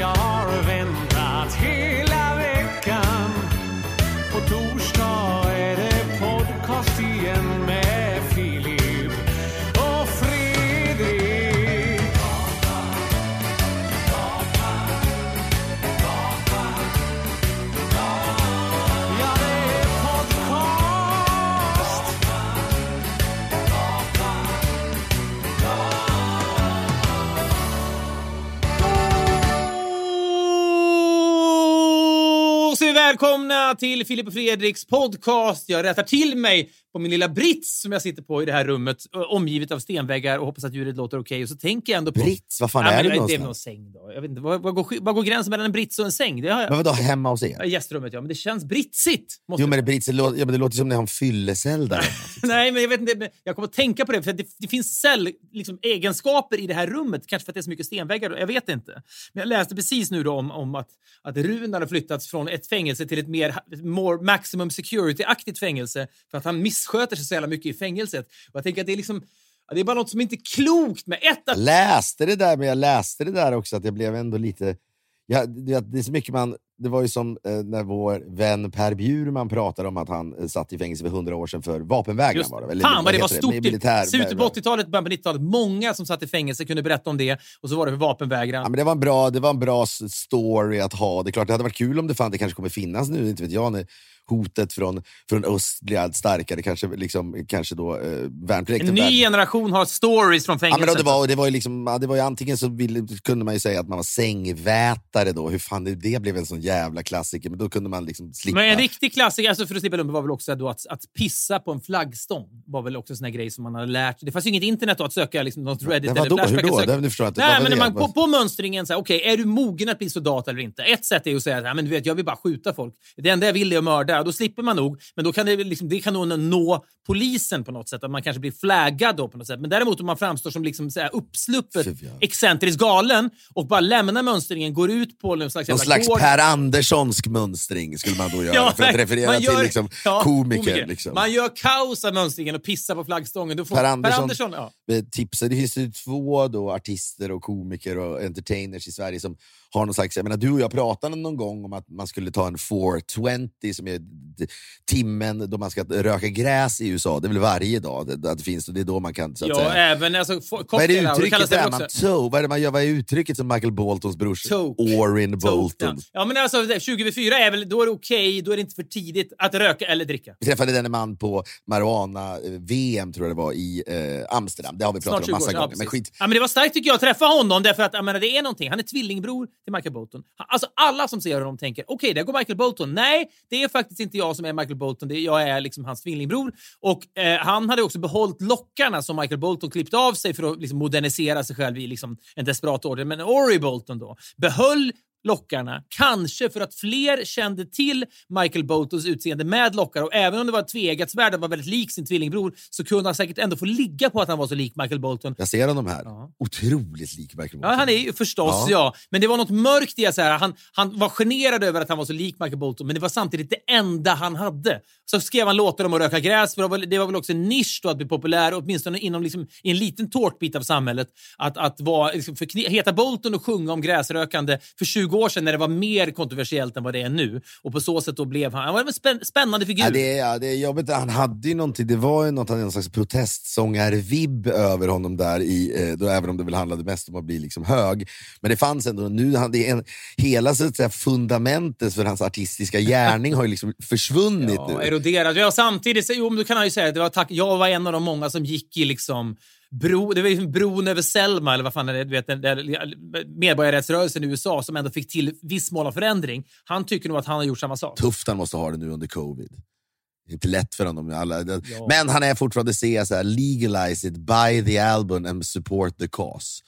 jag har väntat hela veckan. På torsdag är det podcast igen med Filip och Fredrik. Ja, det är podcast. Välkomna till Filip och Fredriks podcast. Jag rättar till mig på min lilla brits som jag sitter på i det här rummet, omgivet av stenväggar, och hoppas att ljudet låter okej. Och så tänker jag ändå på... Brits? Vad fan är det någonstans? Det är någon säng då. Jag vet inte, vad går gränsen mellan en brits och en säng? Det har jag... Men vadå, hemma hos er? Ja, gästrummet, ja. Men det känns britsigt. Jo, men det låter som när han fyller cell där. Nej, men jag vet inte. Men jag kommer att tänka på det, för det finns liksom egenskaper i det här rummet. Kanske för att det är så mycket stenväggar. Jag vet inte. Men jag läste precis nu då om att Runar har flyttats från ett fängelse till ett mer maximum security-aktigt fängelse för att han missköter sig så jävla mycket i fängelset. Och jag tänker att det är liksom, det är bara något som inte är klokt med ett... Jag läste det där, men jag läste det där också att jag blev ändå lite... det är så mycket man... Det var ju som när vår vän Per Bjurman pratade om att han satt i fängelse för 100 år sedan för vapenvägran. Just, fan vad det var stort i slutet på 80-talet, början på 90-talet. Många som satt i fängelse kunde berätta om det. Och så var det för vapenvägran. Ja, men det var en bra story att ha. Det är klart, det hade varit kul om det fanns. Det kanske kommer finnas nu, inte vet jag, när hotet från öst blir starkare. Kanske då värnplikten. En ny generation har stories från fängelset. Ja, men det var ju liksom... Det var ju antingen så kunde man ju säga att man var sängvätare då. Hur fan det blev en sån jävla klassiker, men då kunde man liksom slippa. Men en riktig klassiker, alltså, för att slippa lumpen, var väl också då att pissa på en flaggstång. Var väl också en sån här grej som man hade lärt. Det fanns ju inget internet då att söka liksom något Reddit eller Flashback. Hur då? Du förstår att... Nej, men man på mönstringen så här, okej, är du mogen att bli soldat eller inte? Ett sätt är ju att säga, nej men du vet, jag vill bara skjuta folk. Det enda jag vill är att mörda. Då slipper man nog, men då kan det liksom, det kan nog nå polisen på något sätt, att man kanske blir flaggad då på något sätt. Men däremot om man framstår som liksom så här uppsluppet, excentrisk galen och bara lämnar mönstringen, går ut på någon slags Anderssonsk mönstring skulle man då göra. Ja, för att referera till liksom, komiker. Liksom. Man gör kaos av mönstringen och pissar på flaggstången. Då får Per Andersson tipsar. Det finns ju två då, artister och komiker och entertainers i Sverige som har någon slags... Jag menar, du och jag pratade någon gång om att man skulle ta en 420 som är timmen då man ska röka gräs i USA. Det är väl varje dag det finns, och det är då man kan så att säga... även alltså, vad är det uttrycket där? Vad är uttrycket som Michael Boltons brors? Orrin Bolton. Ja, men alltså 24 är väl, då är det okej, då är det inte för tidigt att röka eller dricka. Vi träffade den man på Marijuana VM tror jag det var i Amsterdam. Det har vi pratat om massa gånger. Men skit. Ja, men det var starkt tycker jag att träffa honom, därför att jag menar, det är någonting. Han är tvillingbror till Michael Bolton. Alltså alla som ser honom tänker, okej, där går Michael Bolton. Nej, det är faktiskt inte jag som är Michael Bolton. Jag är liksom hans tvillingbror. Och han hade också behållit lockarna som Michael Bolton klippt av sig för att liksom modernisera sig själv i liksom en desperat order. Men Orrin Bolton då behöll lockarna, kanske för att fler kände till Michael Boltons utseende med lockar, och även om det var tvegat svärd, var väldigt lik sin tvillingbror, så kunde han säkert ändå få ligga på att han var så lik Michael Bolton. Jag ser honom här. Ja. Otroligt lik Michael Bolton. Ja, han är ju förstås, ja. Men det var något mörkt i så här. Han var generad över att han var så lik Michael Bolton, men det var samtidigt det enda han hade. Så skrev han låtar om att röka gräs, för det var väl också en nisch då att bli populär, åtminstone inom liksom, i en liten tårtbit av samhället, att vara, liksom, heta Bolton och sjunga om gräsrökande för 20 år sedan när det var mer kontroversiellt än vad det är nu. Och på så sätt då blev han var en spännande figur. Ja, det är jobbigt. Han hade ju någonting, det var ju något, han hade en slags protestsångarvibb över honom där i, då, även om det väl handlade mest om att bli liksom hög. Men det fanns ändå, nu hade hela så att säga fundamentet för hans artistiska gärning har ju liksom försvunnit nu. Eroderat. Ja, samtidigt, jo men då kan han ju säga att jag var en av de många som gick i liksom det var liksom bron över Selma eller vad fan är det, du vet, medborgarrättsrörelsen i USA som ändå fick till viss mål av förändring. Han tycker nog att han har gjort samma sak. Tufft han måste ha det nu under covid. Det är inte lätt för honom alla. Ja. Men han är fortfarande så här, legalize it, buy the album and support the cause.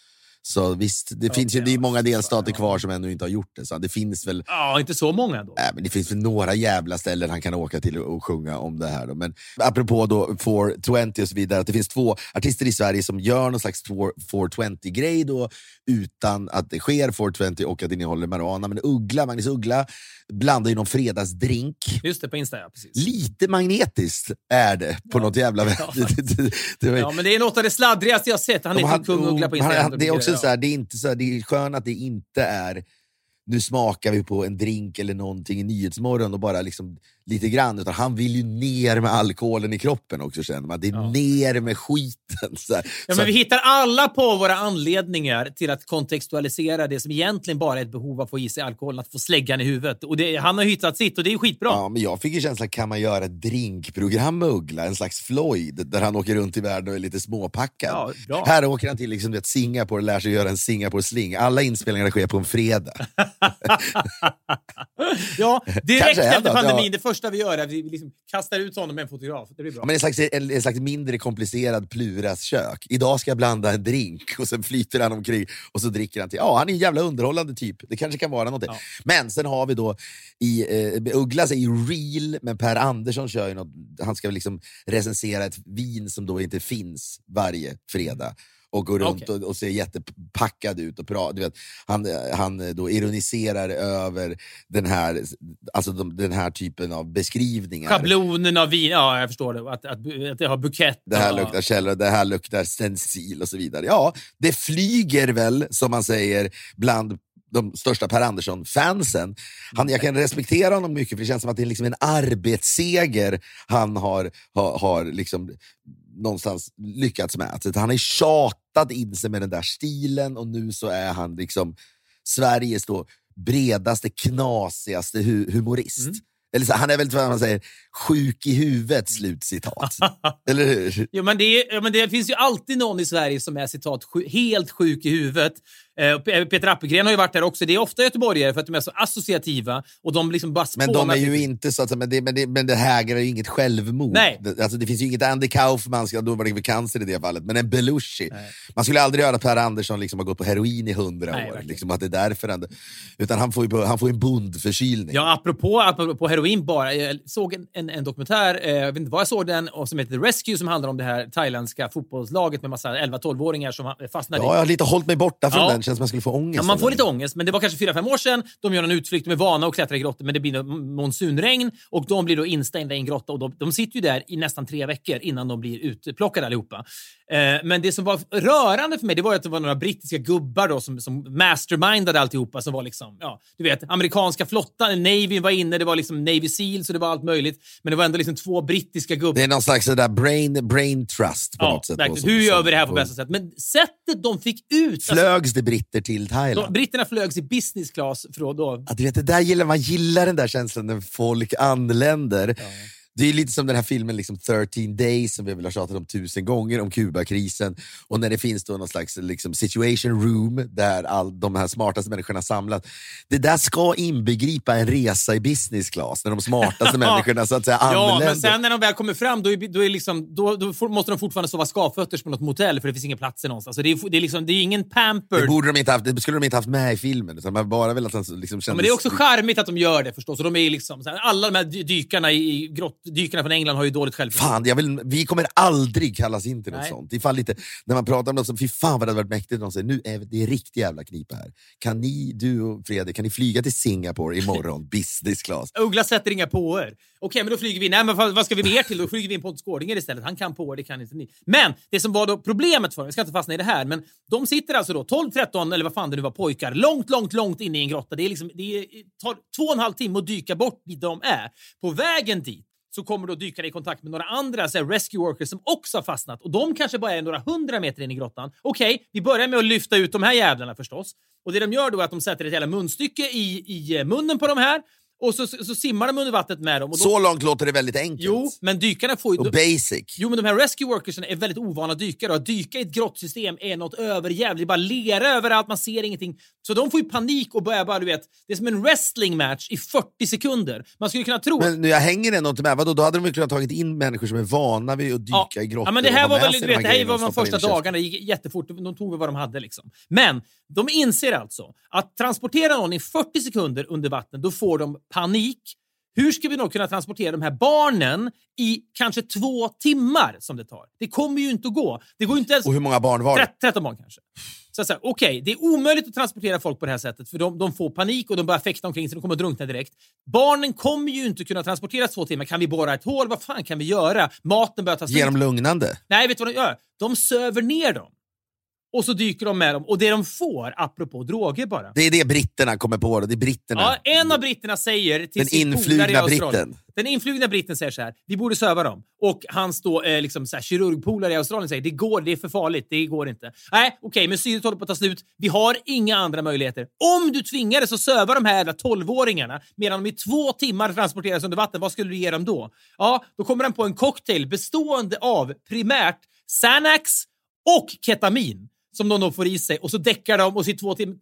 Så visst, det finns ju det är många delstater kvar som ännu inte har gjort det. Så det finns väl... Ja, inte så många då. Nej, men det finns väl några jävla ställen han kan åka till och sjunga om det här då. Men apropå då 420 och så vidare, att det finns två artister i Sverige som gör någon slags 420-grej då, utan att det sker 420 och att det innehåller marijuana. Men Magnus Uggla blandar ju någon fredagsdrink. Just det, på Insta, ja, precis. Lite magnetiskt är det på något jävla... men det är något av det sladdrigaste jag sett. Han är kung Uggla på Insta. Det är också så här, det är inte så här, det är skönt att det inte är nu smakar vi på en drink eller någonting i Nyhetsmorgon och bara liksom lite grann, utan han vill ju ner med alkoholen i kroppen också, känner man. Det är ner med skiten. Så här. Ja, men vi hittar alla på våra anledningar till att kontextualisera det som egentligen bara är ett behov av att få i sig alkoholen, att få släggan i huvudet. Och det, han har hittat sitt och det är skitbra. Ja, men jag fick ju känslan, kan man göra ett drinkprogram med Uggla? En slags Floyd, där han åker runt i världen och är lite småpackad. Ja, här åker han till liksom ett Singapore och lär sig göra en Singapore-sling. Alla inspelningar sker på en fredag. Ja, direkt efter pandemin, det första vi gör är att vi liksom kastar ut honom med en fotograf. Det blir bra. Ja, men en slags mindre komplicerad Pluras kök. Idag ska jag blanda en drink och sen flyter han omkring och så dricker han till. Ja, han är en jävla underhållande typ. Det kanske kan vara någonting. Ja. Men sen har vi då i Uggla är ju real, men Per Andersson kör ju något. Han ska liksom recensera ett vin som då inte finns varje fredag. Och går runt och ser jättepackad ut och pratar. Du vet, han då ironiserar över den här, alltså den här typen av beskrivningar. Schablonen av vin, ja, jag förstår det. Att det har bukett. Det här luktar källor, det här luktar sensil och så vidare. Ja, det flyger väl, som man säger, bland de största Per Andersson-fansen. Jag kan respektera honom mycket, för det känns som att det är liksom en arbetsseger han har liksom någonstans lyckats med. Så han är tjatat in sig med den där stilen, och nu så är han liksom Sveriges då bredaste, knasigaste humorist. Mm. Eller så, han är väl vad man säger, sjuk i huvudet, slutcitat. Eller hur? Jo, men det finns ju alltid någon i Sverige som är, citat, helt sjuk i huvudet. Peter Apelgren har ju varit där också. Det är ofta göteborgare för att de är så associativa och de liksom bara spånar. Men de är ju inte så att, men det hägrar ju inget självmord. Nej. Alltså det finns ju inget Andy Kaufman, då var det för cancer i det fallet, men en Belushi. Nej. Man skulle aldrig göra att Per Andersson liksom har gått på heroin i 100 år liksom, att det är därför utan han får en bondförkylning. Ja, apropå heroin bara. Jag såg en dokumentär, jag vet inte vad jag såg den, och som heter The Rescue, som handlar om det här thailändska fotbollslaget med massa 11-12-åringar som fastnade. Ja, jag har lite hållit mig borta från den. Känns man skulle få ångest. Ja, man får lite ångest, men det var kanske 4-5 år sedan. De gör en utflykt med vana och klättrar i grottor, men det blir monsunregn och de blir då instängda i en grotta, och de sitter ju där i nästan 3 veckor innan de blir utplockade allihopa. Men det som var rörande för mig, det var att det var några brittiska gubbar då som mastermindade alltihopa, som var liksom, ja, du vet, amerikanska flottan, Navy var inne, det var liksom Navy SEAL, så det var allt möjligt, men det var ändå liksom 2 brittiska gubbar. Det är någon slags sådär brain trust på något sätt. Verkligen. Hur gör vi det här på bästa sätt? Men sättet de fick ut... Flögs det britter till Thailand? Britterna flögs i business class från då... Ja, du vet, det där man gillar den där känslan när folk anländer... Ja. Det är lite som den här filmen liksom 13 Days som vi väl har pratat om 1000 gånger, om Kubakrisen, och när det finns då någon slags liksom situation room där all de här smartaste människorna samlat. Det där ska inbegripa en resa i business class när de smartaste människorna så att säga anländer. Ja, men sen när de väl kommer fram då måste de fortfarande sova skavfötters på något motell, för det finns ingen plats någonstans. Alltså det är ingen pamper. Det skulle de inte haft med i filmen, utan man bara väl att han liksom kändes... Ja, men det är också charmigt att de gör det, förstås, och de är liksom såhär, alla de här dykarna i grott. Dykarna från England har ju dåligt självförtroende. Fan, vi kommer aldrig kallas in till något sånt. Ifall lite, när man pratar om något som, fy fan vad det hade varit mäktigt. De säger, nu är det riktigt jävla knipa här. Kan ni, du och Fredrik, kan ni flyga till Singapore imorgon, business class? Uggla sätter inga påer. Okej, men då flyger vi in. Nej, men vad ska vi mer till? Då flyger vi in på Skådinger istället. Han kan påer, det kan inte ni. Men det som var då problemet för, jag ska inte fastna i det här, men de sitter alltså då 12, 13 eller vad fan det nu var, pojkar, långt inne i en grotta. Det är liksom, det tar 2,5 timmar att dyka bort dit de är. På vägen dit så kommer då dykare i kontakt med några andra så här, rescue workers som också har fastnat. Och de kanske bara är några 100 meter in i grottan. Okej, vi börjar med att lyfta ut de här jävlarna förstås. Och det de gör då är att de sätter ett jävla munstycke i munnen på de här. Och så simmar de under vattnet med dem. Och så långt låter det väldigt enkelt. Jo, men dykarna får ju... Och basic. Jo, men de här rescue workersen är väldigt ovana dykare. Att dyka i ett grottsystem är något överjävligt. Det är bara lera överallt, man ser ingenting. Så de får ju panik och börjar bara, du vet... Det är som en wrestlingmatch i 40 sekunder. Man skulle kunna tro... Men nu jag hänger ändå inte med. Vadå? Då hade de ju kunnat tagit in människor som är vana vid att dyka i grottor. Ja, men det här var väl... Du vet, det här var de första dagarna. Det gick jättefort. De tog vad de hade liksom. Men de inser alltså att transportera någon i 40 sekunder under vattnet, då får de panik. Hur ska vi nog kunna transportera de här barnen i kanske 2 timmar som det tar? Det kommer ju inte att gå. Det går inte ens... Och hur många barn var det? 13 barn kanske. Så okej, det är omöjligt att transportera folk på det här sättet, för de får panik och de börjar fäkta omkring sig, de kommer att drunkna direkt. Barnen kommer ju inte kunna transporteras 2 timmar. Kan vi borra ett hål? Vad fan kan vi göra? Maten börjar ta slut. Ge dem lugnande. Nej, vet du vad de gör? De söver ner dem. Och så dyker de med dem. Och det de får, apropå droger bara. Det är det britterna kommer på. Det är britterna. Ja, en av britterna säger till sin polare i Australien. Den influgna britten säger så här: vi borde söva dem. Och hans då liksom så här, kirurgpolare i Australien säger: det är för farligt, det går inte. Nej, okej, men syret håller på att ta slut. Vi har inga andra möjligheter. Om du tvingades att söva de här 12-åringarna medan de i 2 timmar transporteras under vatten, vad skulle du ge dem då? Ja, då kommer den på en cocktail bestående av primärt Xanax och ketamin, som de då får i sig, och så däckar de, och så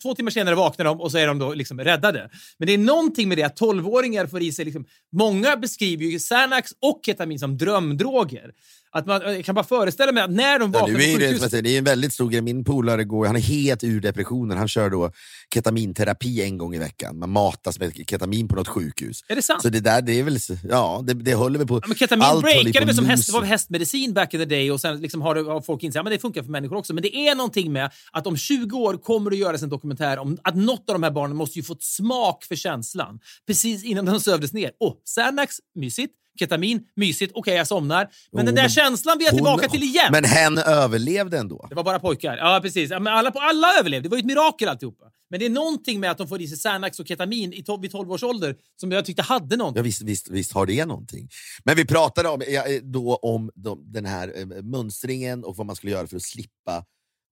2 timmar senare vaknar de, och så är de då liksom räddade. Men det är någonting med det att 12-åringar får i sig liksom, många beskriver ju Xanax och ketamin som drömdroger. Att man kan bara föreställa mig att när de vaknar på sjukhus... Det är en väldigt stor grej. Min polare går, han är helt ur depressionen. Han kör då ketaminterapi en gång i veckan. Man matas med ketamin på något sjukhus. Är det sant? Så det där, det är väl... Ja, det håller vi på... Ja, men ketamin breakade väl som hästmedicin back in the day. Och sen liksom har folk insett, ja, men det funkar för människor också. Men det är någonting med att om 20 år kommer det göras en dokumentär om att något av de här barnen måste ju få ett smak för känslan. Precis innan de sövdes ner. Xanax, mysigt. Ketamin, mysigt, okej, jag somnar. Men den där känslan vi är tillbaka till igen. Men hen överlevde ändå. Det var bara pojkar, ja precis, men alla överlevde. Det var ju ett mirakel alltihopa. Men det är någonting med att de får i sig Xanax och ketamin vid 12 års ålder som jag tyckte hade någonting. Ja, visst har det någonting. Men vi pratade om den här mönstringen och vad man skulle göra för att slippa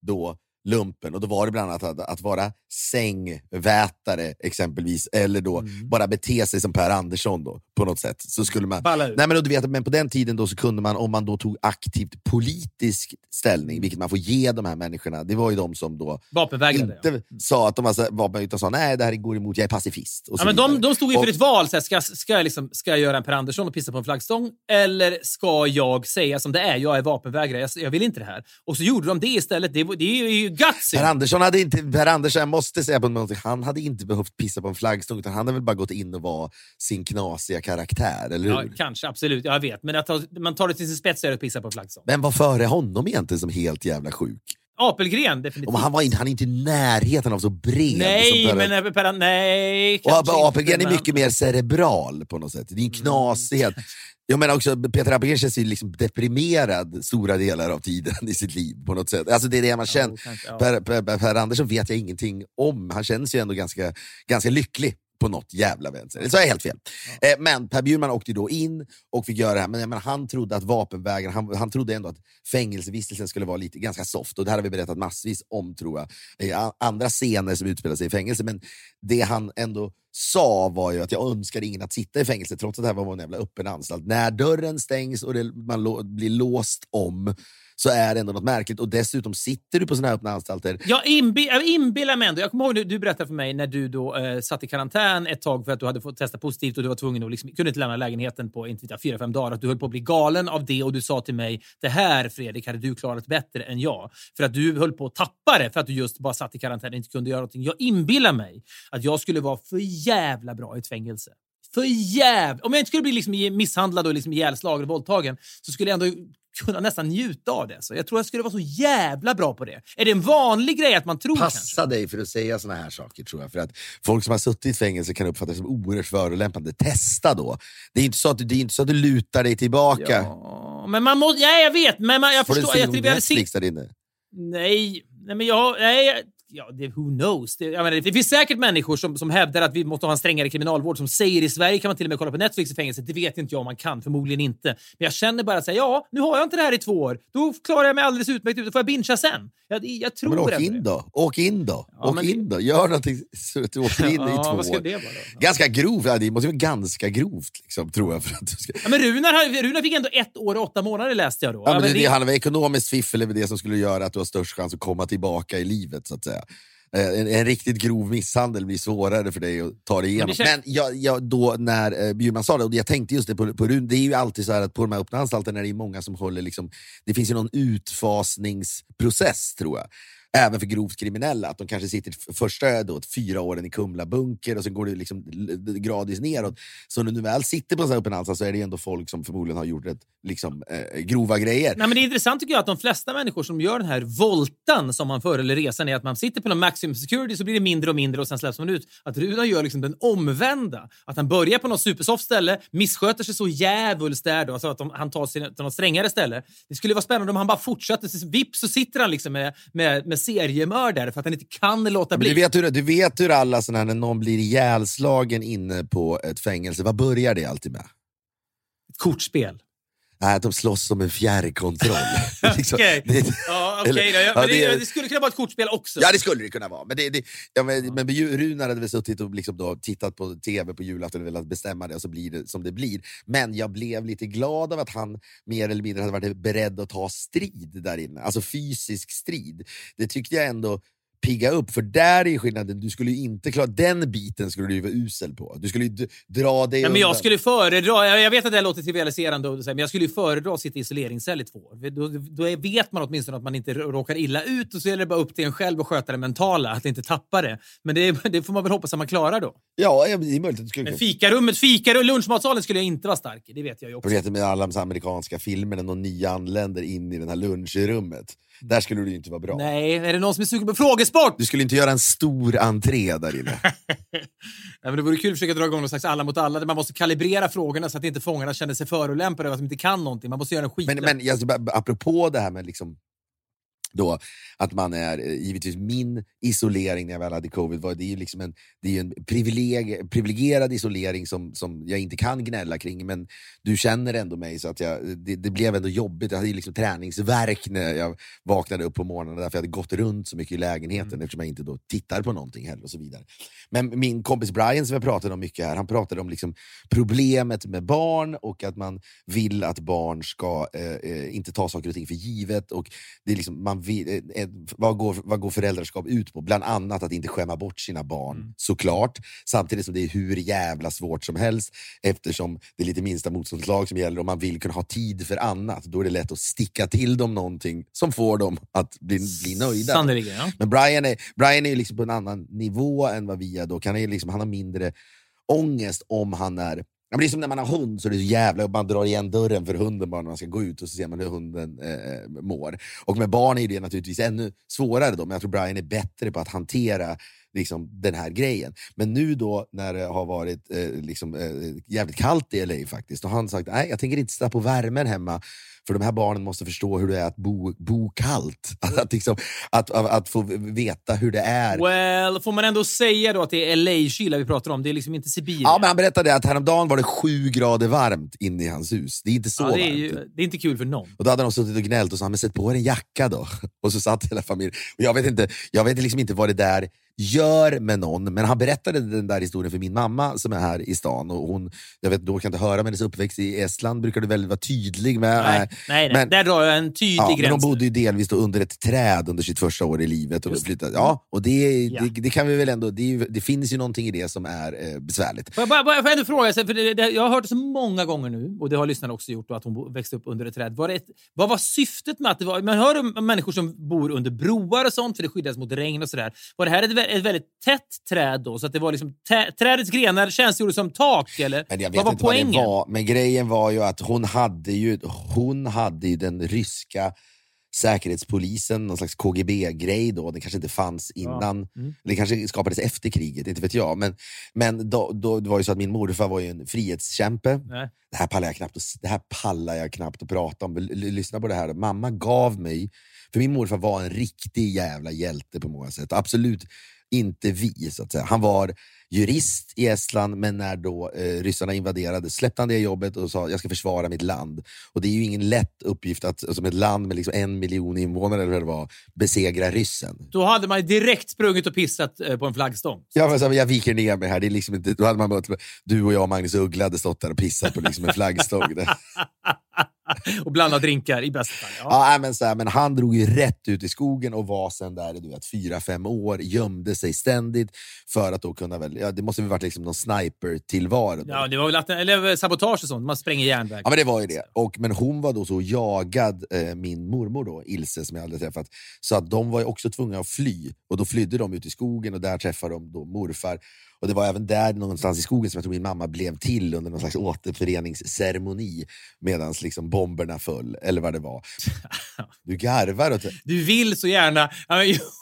då lumpen, och då var det bland annat att vara sängvätare exempelvis, eller då bara bete sig som Per Andersson då, på något sätt så skulle man, men på den tiden då så kunde man, om man då tog aktivt politisk ställning, vilket man får ge de här människorna, det var ju de som då vapenvägrade, inte sa att de var, utan sa nej, det här går emot, jag är pacifist och så de stod inför ett val så här, ska jag göra en Per Andersson och pissa på en flaggstång, eller ska jag säga som det är, jag är vapenvägrare, jag vill inte det här, och så gjorde de det istället. Det är ju Per Andersson måste säga på någonting. Han hade inte behövt pissa på en flaggstång, utan han hade väl bara gått in och var sin knasiga karaktär, eller hur? Ja, kanske, absolut, jag vet. Men man tar det till sin spets och pissar på en flaggstång. Men vad före honom egentligen som helt jävla sjuk? Apelgren, definitivt. Om han är inte i närheten av så bred. Nej, som och Apelgren är mycket mer cerebral på något sätt. Det är en knasighet. Jag menar också, Peter Apelgren känns ju liksom deprimerad stora delar av tiden i sitt liv på något sätt. Alltså det är det man känner. Per Andersson vet jag ingenting om. Han känns ju ändå ganska lycklig på något jävla vänster. Det sa jag helt fel. Ja. Men Per Bjurman åkte då in och fick göra det här. Men han trodde att vapenvägen... Han trodde ändå att fängelsevistelsen skulle vara lite ganska soft. Och det här har vi berättat massvis om, tror jag. Andra scener som utspelar sig i fängelse. Men det han ändå sa var ju att jag önskar ingen att sitta i fängelse, trots att det här var en jävla öppen anstalt. När dörren stängs och man blir låst om, så är det ändå något märkligt. Och dessutom sitter du på såna här öppna anstalter. Jag inbillar mig ändå. Jag kommer ihåg du berättade för mig när du då satt i karantän ett tag för att du hade fått testa positivt och du var tvungen att liksom, kunde inte lämna lägenheten på 4-5 dagar, att du höll på att bli galen av det, och du sa till mig, det här Fredrik hade du klarat bättre än jag. För att du höll på att tappa det för att du just bara satt i karantän och inte kunde göra någonting. Jag inbillar mig att jag skulle vara för jävla bra i ett fängelse. Om jag inte skulle bli liksom misshandlad och liksom ihjälslagen och våldtagen, så skulle jag ändå kunna nästan njuta av det. Så jag tror jag skulle vara så jävla bra på det. Är det en vanlig grej att man tror? Passa dig för att säga såna här saker, tror jag. För att folk som har suttit i fängelse kan uppfattas som oerhört förolämpande. Testa då. Det är inte så att du lutar dig tillbaka. Ja, men man måste... Ja, jag vet. Men jag förstår... Får du se Netflix där inne? Nej, men jag... Nej, ja, who knows? Det finns säkert människor som hävdar att vi måste ha en strängare kriminalvård, som säger i Sverige kan man till och med kolla på Netflix i fängelse. Det vet inte jag om man kan, förmodligen inte. Men jag känner bara att säga, nu har jag inte det här i 2 år. Då klarar jag mig alldeles utmärkt ut. Då får jag bincha sen. Jag tror men åk in då. Ja, åk in då. Gör någonting så att du åker in i 2 år. Vad ska det vara då? Ganska grovt. Det måste vara ganska grovt, liksom, tror jag. För att du ska... men Runar fick ändå 1 år och 8 månader, läste jag då. Ja, men det han var ekonomiskt fiffel med det som skulle göra att du har störst chans att komma tillbaka i livet, så att säga. En riktigt grov misshandel blir svårare för dig att ta dig igenom. Men då när Bjurman sa det, och jag tänkte just det på Rune, det är ju alltid så här att på de här öppna anstalterna är det många som håller liksom, det finns ju någon utfasningsprocess, tror jag. Även för grovt kriminella, att de kanske sitter första då 4 åren i Kumla-bunker, och sen går det liksom gradvis neråt. Så när du väl sitter på en sån här öppen anstalt, så är det ändå folk som förmodligen har gjort ett, liksom, grova grejer. Nej, men det är intressant, tycker jag, att de flesta människor som gör den här voltan som man för, eller resan, är att man sitter på någon maximum security, så blir det mindre och mindre och sen släpps man ut. Att Runar gör liksom den omvända, att han börjar på något supersoft ställe, missköter sig så jävulst där då, så att han tar sig till något strängare ställe. Det skulle vara spännande om han bara fortsatte, vips, så sitter han liksom med seriemördare för att han inte kan låta bli. Du vet hur alla sådana här, när någon blir ihjälslagen inne på ett fängelse, vad börjar det alltid med? Ett kortspel. Nej, att de slåss som en fjärrkontroll. Liksom. Okej, okay. Ja, okay, ja, men det skulle kunna vara ett kortspel också. Ja, det skulle det kunna vara. Men, men Runar hade väl suttit och liksom då tittat på tv på julafton och velat bestämma det, och så blir det som det blir. Men jag blev lite glad av att han mer eller mindre hade varit beredd att ta strid där inne. Alltså fysisk strid. Det tyckte jag ändå pigga upp, för där är skillnaden. Du skulle ju inte klara, den biten skulle du ju vara usel på. Du skulle ju dra dig undan. Men jag skulle föredra, jag vet att det låter trivialiserande, men jag skulle ju föredra att sitta i isoleringscell i 2 år. Då vet man åtminstone att man inte råkar illa ut, och så är det bara upp till en själv och sköta det mentala, att inte tappa det. Men det får man väl hoppas att man klarar då. Ja, det är möjligt att du skulle kunna. Men fikarummet, lunchmatsalen skulle jag inte vara stark i, det vet jag ju också. Jag vet inte, med alla de amerikanska filmerna, någon nya anländer in i den här lunchrummet. Där skulle du ju inte vara bra. Nej, är det någon som är sugen på frågesport? Du skulle inte göra en stor entré där inne. Nej, men det vore kul att försöka dra igång någon slags alla mot alla. Man måste kalibrera frågorna så att inte fångarna känner sig förolämpade och att de inte kan någonting. Man måste göra en skit. Men alltså, apropå det här med liksom då, att man är, givetvis min isolering när jag väl hade covid var, det är ju liksom en privilegierad isolering som jag inte kan gnälla kring, men du känner ändå mig, så att det blev ändå jobbigt. Jag hade ju liksom träningsvärk när jag vaknade upp på morgonen, därför jag hade gått runt så mycket i lägenheten, eftersom jag inte då tittar på någonting heller och så vidare. Men min kompis Brian, som jag pratade om mycket här, han pratade om liksom problemet med barn, och att man vill att barn ska inte ta saker och ting för givet, och det är liksom, man vad går föräldraskap ut på? Bland annat att inte skämma bort sina barn, såklart. Samtidigt som det är hur jävla svårt som helst, eftersom det är lite minsta motståndslag som gäller, och man vill kunna ha tid för annat. Då är det lätt att sticka till dem någonting som får dem att bli nöjda. Sannolikt, ja. Men Brian är liksom på en annan nivå än vad vi är då. Han har mindre ångest om han är... Men det är som när man har hund, så det är så jävla, och man drar igen dörren för hunden bara när man ska gå ut, och så ser man hur hunden mår. Och med barn är det naturligtvis ännu svårare då, men jag tror Brian är bättre på att hantera liksom den här grejen. Men nu då, när det har varit jävligt kallt i LA faktiskt, och han sagt, nej, jag tänker inte sitta på värmen hemma, för de här barnen måste förstå hur det är att bo kallt. Att få veta hur det är. Well, får man ändå säga då att det är LA-kyla vi pratar om? Det är liksom inte Sibirien. Ja, men han berättade att häromdagen var det 7 grader varmt inne i hans hus. Det är inte så varmt. Det är inte kul för någon. Och då hade de suttit och gnällt och sa, men sätt på er en jacka då. Och så satt hela familjen. Och jag vet liksom inte vad det där gör med någon, men han berättade den där historien för min mamma som är här i stan, och hon, jag vet, då kan inte höra, men hennes uppväxt i Estland brukar du väl vara tydlig med. Nej. Men, där drar jag en tydlig gräns. Men hon bodde ju delvis då under ett träd under sitt första år i livet och flyttade. Ja, och det kan vi väl ändå, det finns ju någonting i det som är besvärligt. Får jag ändå fråga, för jag har hört så många gånger nu, och det har lyssnarna också gjort, att hon växte upp under ett träd. Vad var syftet med att det var, man hör om människor som bor under broar och sånt för det skyddas mot regn och sådär. Var det här ett väldigt tätt träd då, så att det var liksom trädets grenar tjänstgjorde som tak, eller? Men jag vet inte vad det var, men grejen var ju att hon hade ju den ryska säkerhetspolisen, någon slags KGB-grej då, det kanske inte fanns innan, det kanske skapades efter kriget, inte vet jag, men då det var ju så att min morfar var ju en frihetskämpe. Nej. Det här pallar jag knappt att prata om. Lyssna på det här, mamma gav mig, för min morfar var en riktig jävla hjälte på många sätt, absolut inte vi så att säga. Han var jurist i Estland, men när då ryssarna invaderade släppte han det jobbet och sa, jag ska försvara mitt land. Och det är ju ingen lätt uppgift att som ett land med liksom 1 miljon invånare eller vad det var, besegra ryssen. Då hade man direkt sprungit och pissat på en flaggstång. Ja, men så, jag viker ner mig här, det är liksom inte, då hade man bara, du och jag och Magnus Uggla hade stått där och pissat på liksom en flaggstång. Och blandat drinkar i bästa fall. Ja, men så här, men han drog ju rätt ut i skogen och var sen där i 4-5 år, gömde sig ständigt för att då kunna väl, ja, det måste väl varit liksom någon sniper-tillvaro. Ja, det var väl eller sabotage och sånt, man spränger järnväg. Ja, men det var ju det. Men hon var då så jagad, min mormor då, Ilse, som jag aldrig träffat, så att de var ju också tvungna att fly, och då flydde de ut i skogen, och där träffade de då morfar. Och det var även där någonstans i skogen som jag tror min mamma blev till under någon slags återföreningsceremoni, medans liksom bomberna föll, eller vad det var. Du garvar åt det. Du vill så gärna,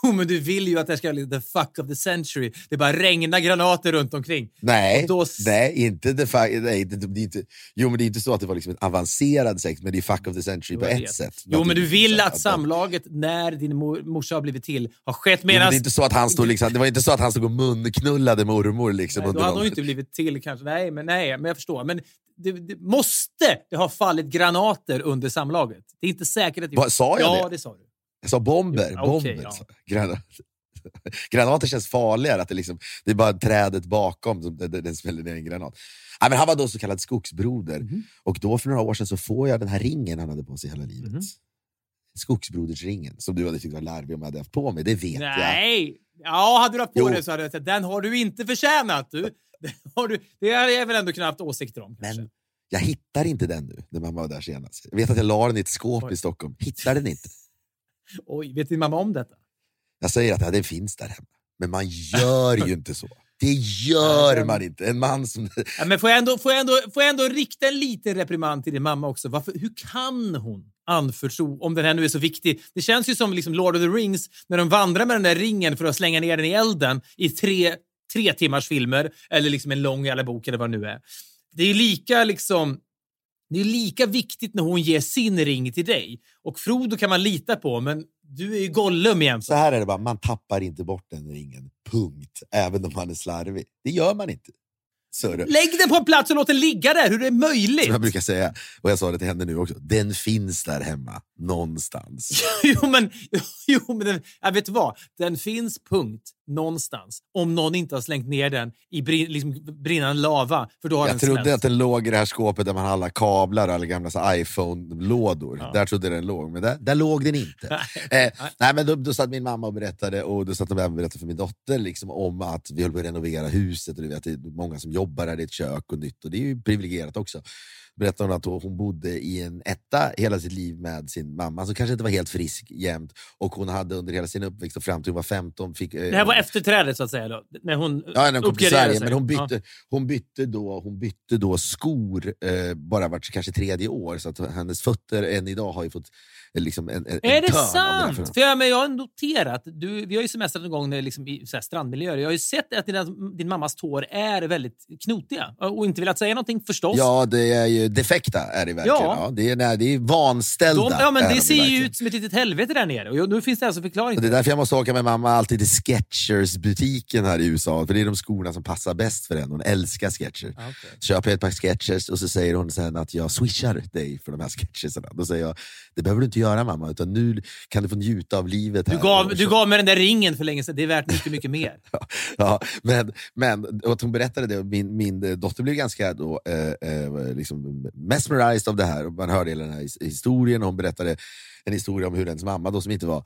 jo, men du vill ju att det ska bli the fuck of the century. Det bara regna granater runt omkring. Nej, då... nej, inte the fuck, nej, det är inte, jo, men det är inte så att det var liksom en avancerad sekt, men det är fuck of the century på ett sätt. Jo, men du vill att samlaget, när din morsa har blivit till, har skett medan... Jo, men det är inte så att han stod liksom, det var inte så att han stod och munknullade mormor liksom. Nej, då hade hon inte blivit till kanske, nej, men jag förstår, men det måste det ha fallit granater under samlaget. Det är inte säkert att... Vad sa jag? Ja, det sa du. Jag sa bomber. Jo, okay, bomber. Ja. Granater känns farligare. Att det, liksom, det är bara trädet bakom som den smäller ner en granat. Nej, men han var då så kallad skogsbroder. Mm. Och då för några år sedan så får jag den här ringen han hade på sig hela livet. Mm. Skogsbrodersringen. Som du hade tyckt var larvig om jag hade haft på mig. Det vet jag. Nej! Ja, hade du haft på dig så hade jag sagt, den har du inte förtjänat, du. Det har jag väl ändå kunnat haft åsikter om kanske. Men jag hittar inte den nu, när mamma var där senast. Jag vet att jag la den i ett skåp i Stockholm. Hittar den inte. Oj, vet din mamma om detta? Jag säger att den finns där hemma. Men man gör ju inte så. Det gör man inte. En man som... Ja, men får jag ändå rikta en liten reprimand till din mamma också. Varför, hur kan hon anförtro, om den här nu är så viktig? Det känns ju som liksom Lord of the Rings, när de vandrar med den där ringen för att slänga ner den i elden i tre timmars filmer, eller liksom en lång jävla bok eller vad det nu är. Det är lika liksom, det är lika viktigt när hon ger sin ring till dig. Och Frodo kan man lita på, men du är ju Gollum igen. Så här är det bara, man tappar inte bort den ringen. Punkt. Även om man är slarvig. Det gör man inte. Sörre. Lägg den på en plats och låt den ligga där. Hur är det möjligt? Som jag brukar säga, och jag sa det till henne nu också, den finns där hemma någonstans. Jo men jag vet vad, den finns punkt någonstans. Om någon inte har slängt ner den i brinnande lava, för då har jag trodde att den låg i det här skåpet där man har alla kablar, alla gamla så iPhone-lådor. Ja. Där trodde den låg, men där låg den inte. Nej, men då satt min mamma och berättade, och då satt de även och berättade för min dotter liksom, om att vi höll på att renovera huset, och du vet, det är många som jobbar här i ett kök och nytt, och det är ju privilegierat också. Berättade hon att hon bodde i en etta hela sitt liv med sin mamma, som kanske inte var helt frisk jämt, och hon hade under hela sin uppväxt och fram till hon var 15 fick... Det här var efterträdet så att säga då, när hon uppgraderade sig. Men hon bytte då skor bara vart kanske tredje år, så att hennes fötter än idag har ju fått liksom en det sant? Det men jag har noterat, vi har ju semestrat en gång när, liksom, i så här strandmiljöer. Jag har ju sett att din mammas tår är väldigt knotiga och inte vill att säga någonting förstås. Ja, det är ju defekta är det verkligen. Ja. Ja, det är vanställda. Det ser ju ut som ett litet helvete där nere. Och nu finns det alltså förklaring. Det är därför jag måste åka med mamma alltid i Skechers-butiken här i USA. För det är de skorna som passar bäst för henne. Hon älskar Skechers. Ah, okay. Så köper jag ett par Skechers och så säger hon sen att jag swishar dig för de här Skechersarna. Då säger jag, det behöver du inte göra mamma, utan nu kan du få njuta av livet här. Du gav mig den där ringen för länge sedan. Det är värt mycket, mycket mer. Men och hon berättade det. Min dotter blev ganska då liksom mesmerized av det här, och man hörde hela den här historien, och hon berättade en historia om hur hennes mamma då, som inte var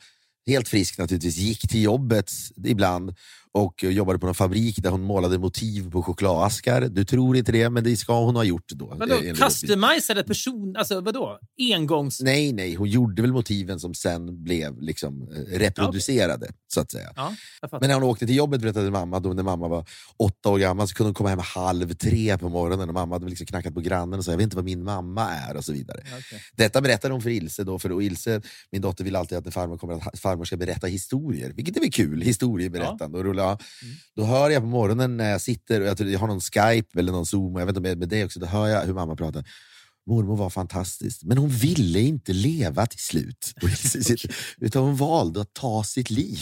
helt frisk naturligtvis, gick till jobbet ibland och jobbade på en fabrik där hon målade motiv på chokladaskar. Du tror inte det, men det ska hon ha gjort då. Vadå, customizade person, alltså vadå? Engångs... Nej, hon gjorde väl motiven som sen blev liksom reproducerade, okay, så att säga. Ja, men när hon åkte till jobbet berättade mamma, då när mamma var 8 år gammal så kunde hon komma hem 2:30 på morgonen, och mamma hade liksom knackat på grannen och sa, jag vet inte vad min mamma är och så vidare. Okay. Detta berättade hon för Ilse då, för Ilse, min dotter, vill alltid att farmor ska berätta historier, vilket är väl kul, historieberättande, och rullar. Ja. Mm. Då hör jag på morgonen när jag sitter, och jag har någon Skype eller någon Zoom, jag vet inte om jag är med dig också, då hör jag hur mamma pratar. Mormor var fantastisk, men hon ville inte leva till slut. Utan hon valde att ta sitt liv.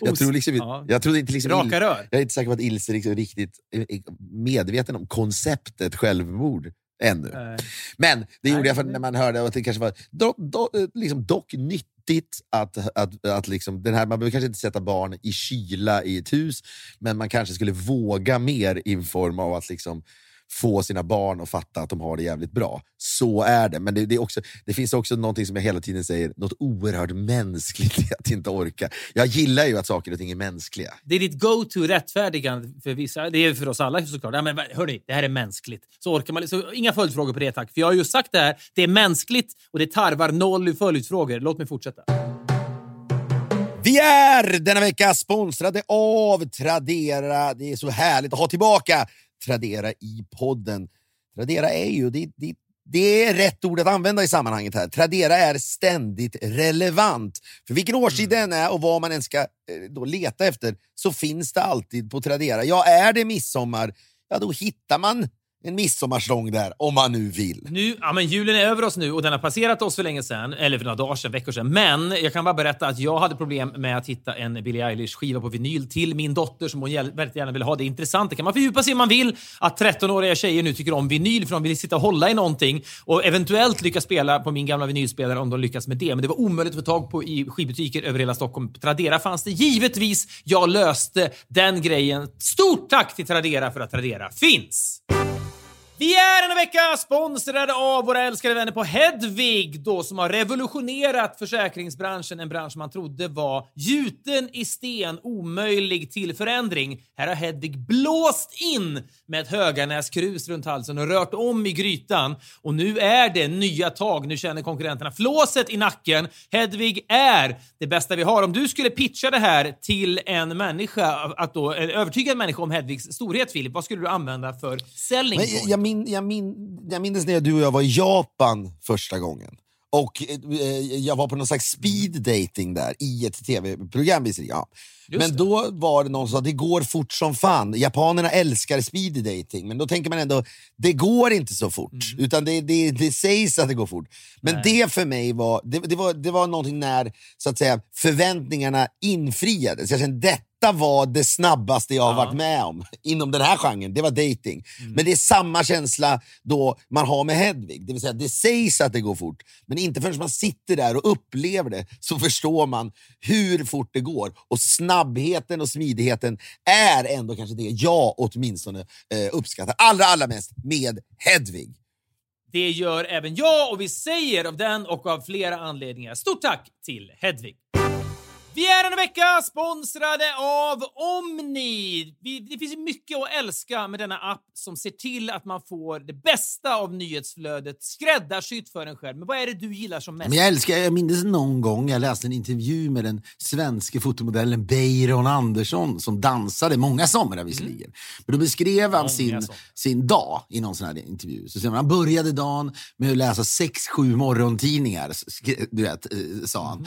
Jag tror inte liksom raka rör. Jag är inte säker på att Ilse liksom riktigt är medveten om konceptet självmord ännu. Men det gjorde jag för när man hörde att det kanske var liksom dock nytt. Att liksom, den här, man behöver kanske inte sätta barn i kyla i ett hus, men man kanske skulle våga mer i form av att liksom få sina barn att fatta att de har det jävligt bra. Så är det. Men det är också, det finns också någonting som jag hela tiden säger, något oerhört mänskligt att inte orka. Jag gillar ju att saker och ting är mänskliga. Det är ditt go-to-rättfärdigande för vissa. Det är för oss alla såklart. Ja, men hörni, det här är mänskligt. Så orkar man, så inga följdfrågor på det, tack. För jag har ju sagt det här, det är mänskligt och det tarvar 0 följdfrågor. Låt mig fortsätta. Vi är denna vecka sponsrade av Tradera. Det är så härligt att ha tillbaka Tradera i podden. Tradera är ju det Det är rätt ord att använda i sammanhanget här. Tradera är ständigt relevant. För vilken årstid den är och vad man än ska då leta efter, så finns det alltid på Tradera. Ja, är det midsommar, ja då hittar man en midsommarslång där, om man nu vill. Nu, ja, men julen är över oss nu och den har passerat oss för länge sedan, eller för några dagar sedan, veckor sedan. Men jag kan bara berätta att jag hade problem med att hitta en Billie Eilish-skiva på vinyl till min dotter som hon väldigt gärna vill ha. Det är intressant, det kan man fördjupa sig om man vill, att 13-åriga tjejer nu tycker om vinyl för de vill sitta och hålla i någonting och eventuellt lyckas spela på min gamla vinylspelare om de lyckas med det. Men det var omöjligt att få tag på i skivbutiker över hela Stockholm. Tradera fanns det givetvis. Jag löste den grejen. Stort tack till Tradera för att Tradera finns. Vi är denna vecka sponsrade av våra älskade vänner på Hedvig då, som har revolutionerat försäkringsbranschen. En bransch man trodde var gjuten i sten, omöjlig till förändring. Här har Hedvig blåst in med ett Höganäskrus runt halsen och rört om i grytan. Och nu är det nya tag. Nu känner konkurrenterna flåset i nacken. Hedvig är det bästa vi har. Om du skulle pitcha det här till en människa, att då, en övertygad människa om Hedvigs storhet, Filip, vad skulle du använda för säljning? Jag minns när du och jag var i Japan första gången. Och jag var på någon slags speed dating där i ett tv-program. Ja. Men då var det någon som sa, det går fort som fan. Japanerna älskar speed dating. Men då tänker man ändå, det går inte så fort. Utan det sägs att det går fort. Men det för mig var det var någonting när, så att säga, förväntningarna infriades. Jag kände, detta var det snabbaste jag har varit med om inom den här genren. Det var dating. Men det är samma känsla då man har med Hedvig. Det vill säga, det sägs att det går fort, men inte förrän man sitter där och upplever det, så förstår man hur fort det går. Och snabbheten och smidigheten är ändå kanske det jag åtminstone uppskattar allra mest med Hedvig. Det gör även jag, och vi säger av den och av flera anledningar, stort tack till Hedvig. Vi är en vecka sponsrade av Omni. Det finns mycket att älska med denna app som ser till att man får det bästa av nyhetsflödet skräddarsytt för en själv. Men vad är det du gillar som mest? Men jag minns någon gång jag läste en intervju med den svenska fotomodellen Beiron Andersson som dansade många somrar visserligen. Men då beskrev han sin dag i någon sån här intervju. Så han började dagen med att läsa 6-7 morgontidningar, du vet, sa han.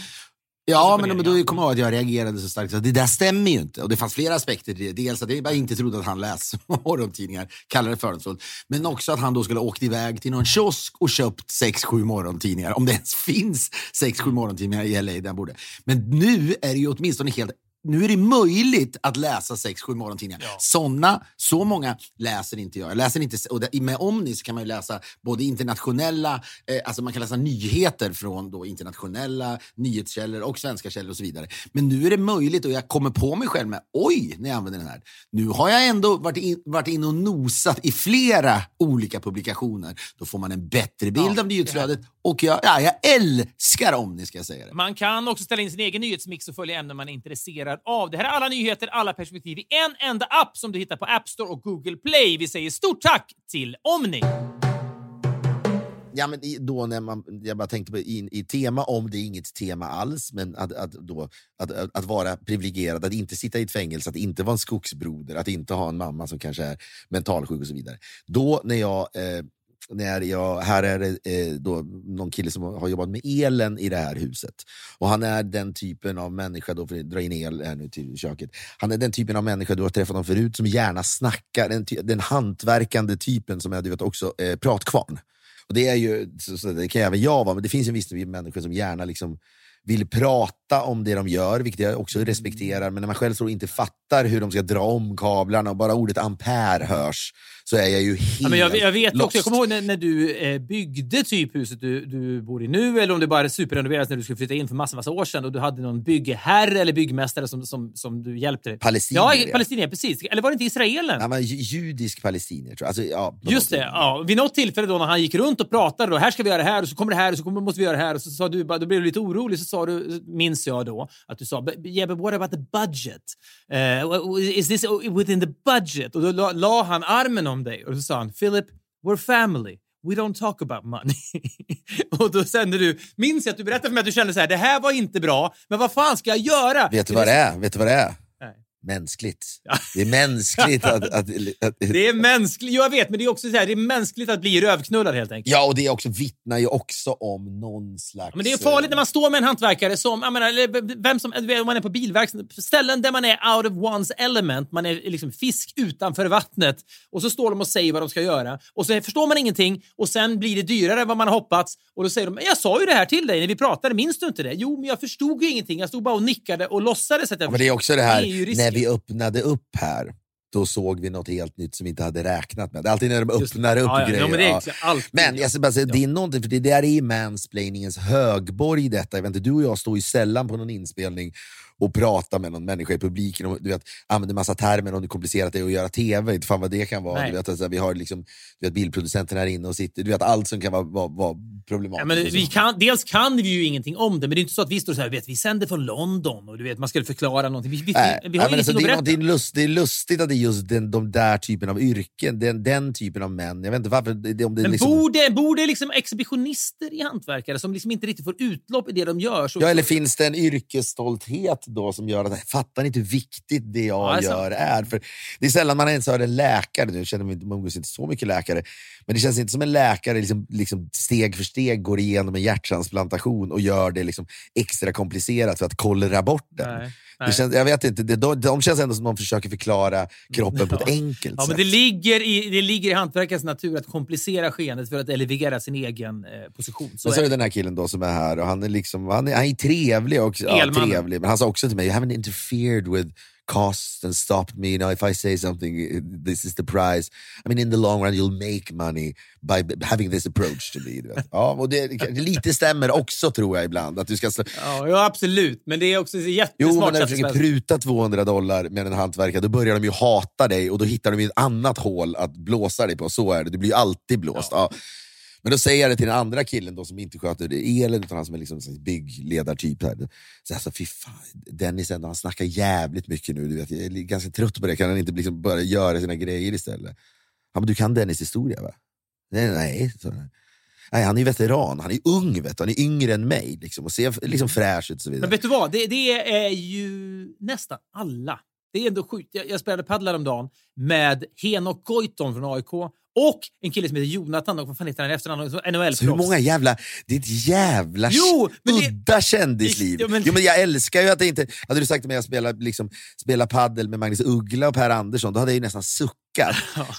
Ja, men då kommer jag att jag reagerade så starkt. Så det där stämmer ju inte. Och det fanns flera aspekter till det. Dels att jag bara inte trodde att han läste morgontidningar, kallade det fördomsfullt. Men också att han då skulle ha åkt iväg till någon kiosk och köpt 6-7 morgontidningar. Om det ens finns 6-7 morgontidningar i LA, där borde. Men nu är det ju åtminstone helt... Nu är det möjligt att läsa 6-7 morgontidningar. Ja. Så många läser inte jag. Jag läser inte, och med Omni så kan man ju läsa både internationella, alltså man kan läsa nyheter från då internationella nyhetskällor och svenska källor och så vidare. Men nu är det möjligt, och jag kommer på mig själv med, när jag använder den här. Nu har jag ändå varit in och nosat i flera olika publikationer. Då får man en bättre bild av nyhetsflödet. Och jag älskar Omni, ska jag säga det. Man kan också ställa in sin egen nyhetsmix och följa ämnen man är intresserad av. Det här är alla nyheter, alla perspektiv i en enda app som du hittar på App Store och Google Play. Vi säger stort tack till Omni. Ja, men då när jag bara tänkte på i tema, om det är inget tema alls, men att vara privilegierad, att inte sitta i ett fängelse, att inte vara en skogsbroder, att inte ha en mamma som kanske är mentalsjuk och så vidare. Då här är det då någon kille som har jobbat med elen i det här huset. Och han är den typen av människa då, för att dra in el här nu till köket. Han är den typen av människa du har träffat dem förut, som gärna snackar, den hantverkande typen som är, du vet, också pratkvarn. Och det är ju, så det kan även jag vara, men det finns en viss människor som gärna liksom vill prata om det de gör, vilket jag också respekterar. Men när man själv så inte fattar hur de ska dra om kablarna och bara ordet ampere hörs, så är jag ju helt jag vet lost. Också, jag kommer ihåg när du byggde typ huset du bor i nu, eller om det bara superrenoverades när du skulle flytta in för massa år sedan, och du hade någon byggherre eller byggmästare som du hjälpte dig. Palestinier, precis. Eller var det inte israelen? Nej, men judisk palestinier, tror jag. Alltså, just det, Vid något tillfälle då när han gick runt och pratade då, här ska vi göra det här, och så kommer det här, och så måste vi göra det här, och så sa du, då blev du lite orolig, så sa du, minns jag då, att du sa, yeah, but what about the budget? Is this within the budget? Och då la han armen om dig och så sa han, Philip, we're family. We don't talk about money. Och då sände du, minns jag att du berättade för mig att du kände så här, det här var inte bra, men vad fan ska jag göra? Vet du vad det är? mänskligt. Det är mänskligt att det är mänskligt. Jag vet, men det är också så här, det är mänskligt att bli rövknullad helt enkelt. Ja, och det är också, vittnar ju också om någon slags, men det är farligt när man står med en hantverkare som, jag menar, eller vem som, man är på bilverkställen, ställen där man är out of one's element, man är liksom fisk utanför vattnet, och så står de och säger vad de ska göra, och så förstår man ingenting, och sen blir det dyrare än vad man har hoppats, och då säger de, jag sa ju det här till dig när vi pratade, minns du inte det? Jo, men jag förstod ju ingenting, jag stod bara och nickade och låtsades att jag, men det är också det här, det när vi öppnade upp här, då såg vi något helt nytt som vi inte hade räknat med. Alltid när de öppnar upp grejer. Ja, men det är alltid, men jag ska bara säga, det är någonting, för det där är mansplainingens högborg detta. Jag vet inte, du och jag står ju sällan på någon inspelning och prata med någon människa i publiken, och du vet, använder massa termer om det komplicerat är att göra tv, inte fan vad det kan vara. Du vet, alltså, vi har liksom, du vet, bilproducenten här inne och sitter, du vet, allt som kan vara problematiskt. Ja, men vi kan, dels kan vi ju ingenting om det, men det är inte så att vi står så här, vet, vi sänder från London och du vet, man skulle förklara någonting. Vi har alltså, det är lustigt att det är just de där typen av yrken, den typen av män, jag vet inte varför. Om det men liksom, borde liksom exhibitionister i hantverkare som liksom inte riktigt får utlopp i det de gör. Så, ja, eller finns det en yrkesstolthet då som gör att fattar inte hur viktigt det jag gör är, för det är sällan man ens hör en läkare, nu känner man inte så mycket läkare, men det känns inte som en läkare liksom steg för steg går igenom en hjärttransplantation och gör det liksom extra komplicerat för att kollra bort den. Det känns, jag vet inte, de känns ändå som de försöker förklara kroppen på ett enkelt sätt. Men det ligger i hantverkets natur att komplicera skeendet för att elevera sin egen position. Så är det den här killen då som är här, och han är liksom, han är trevlig och trevlig, men han sa också till mig, you haven't interfered with costs and stopped me, you know, if I say something, this is the price. I mean, in the long run you'll make money by having this approach to me. Ja, och det lite stämmer också, tror jag, ibland att du ska ja, absolut, men det är också jättesmart. Jo, men när du försöker pruta $200 med en hantverkare, då börjar de ju hata dig, och då hittar de ju ett annat hål att blåsa dig på. Så är det, du blir ju alltid blåst. Ja. Men då säger jag det till den andra killen då, som inte sköter det elen, utan han som är liksom byggledartyp här. Så alltså, fy fan, Dennis ändå, han snackar jävligt mycket nu, du vet, jag är ganska trött på det, kan han inte liksom börja göra sina grejer istället? Ja, men du kan Dennis historia, va? Nej, han är ju veteran, han är ung, vet du, han är yngre än mig liksom, och ser liksom fräsch ut och så vidare. Men vet du vad, det är ju nästan alla. Det är ändå sjukt. Jag spelade paddlar om dagen med Henok Goitom från AIK och en kille som heter Jonathan, och vad fan heter han efter NHL-proffs. Hur många jävla, det är ett jävla udda kändisliv. Jo, men jag älskar ju att det inte, hade du sagt till mig att jag spela paddel med Magnus Uggla och Per Andersson, då hade jag ju nästan suckat.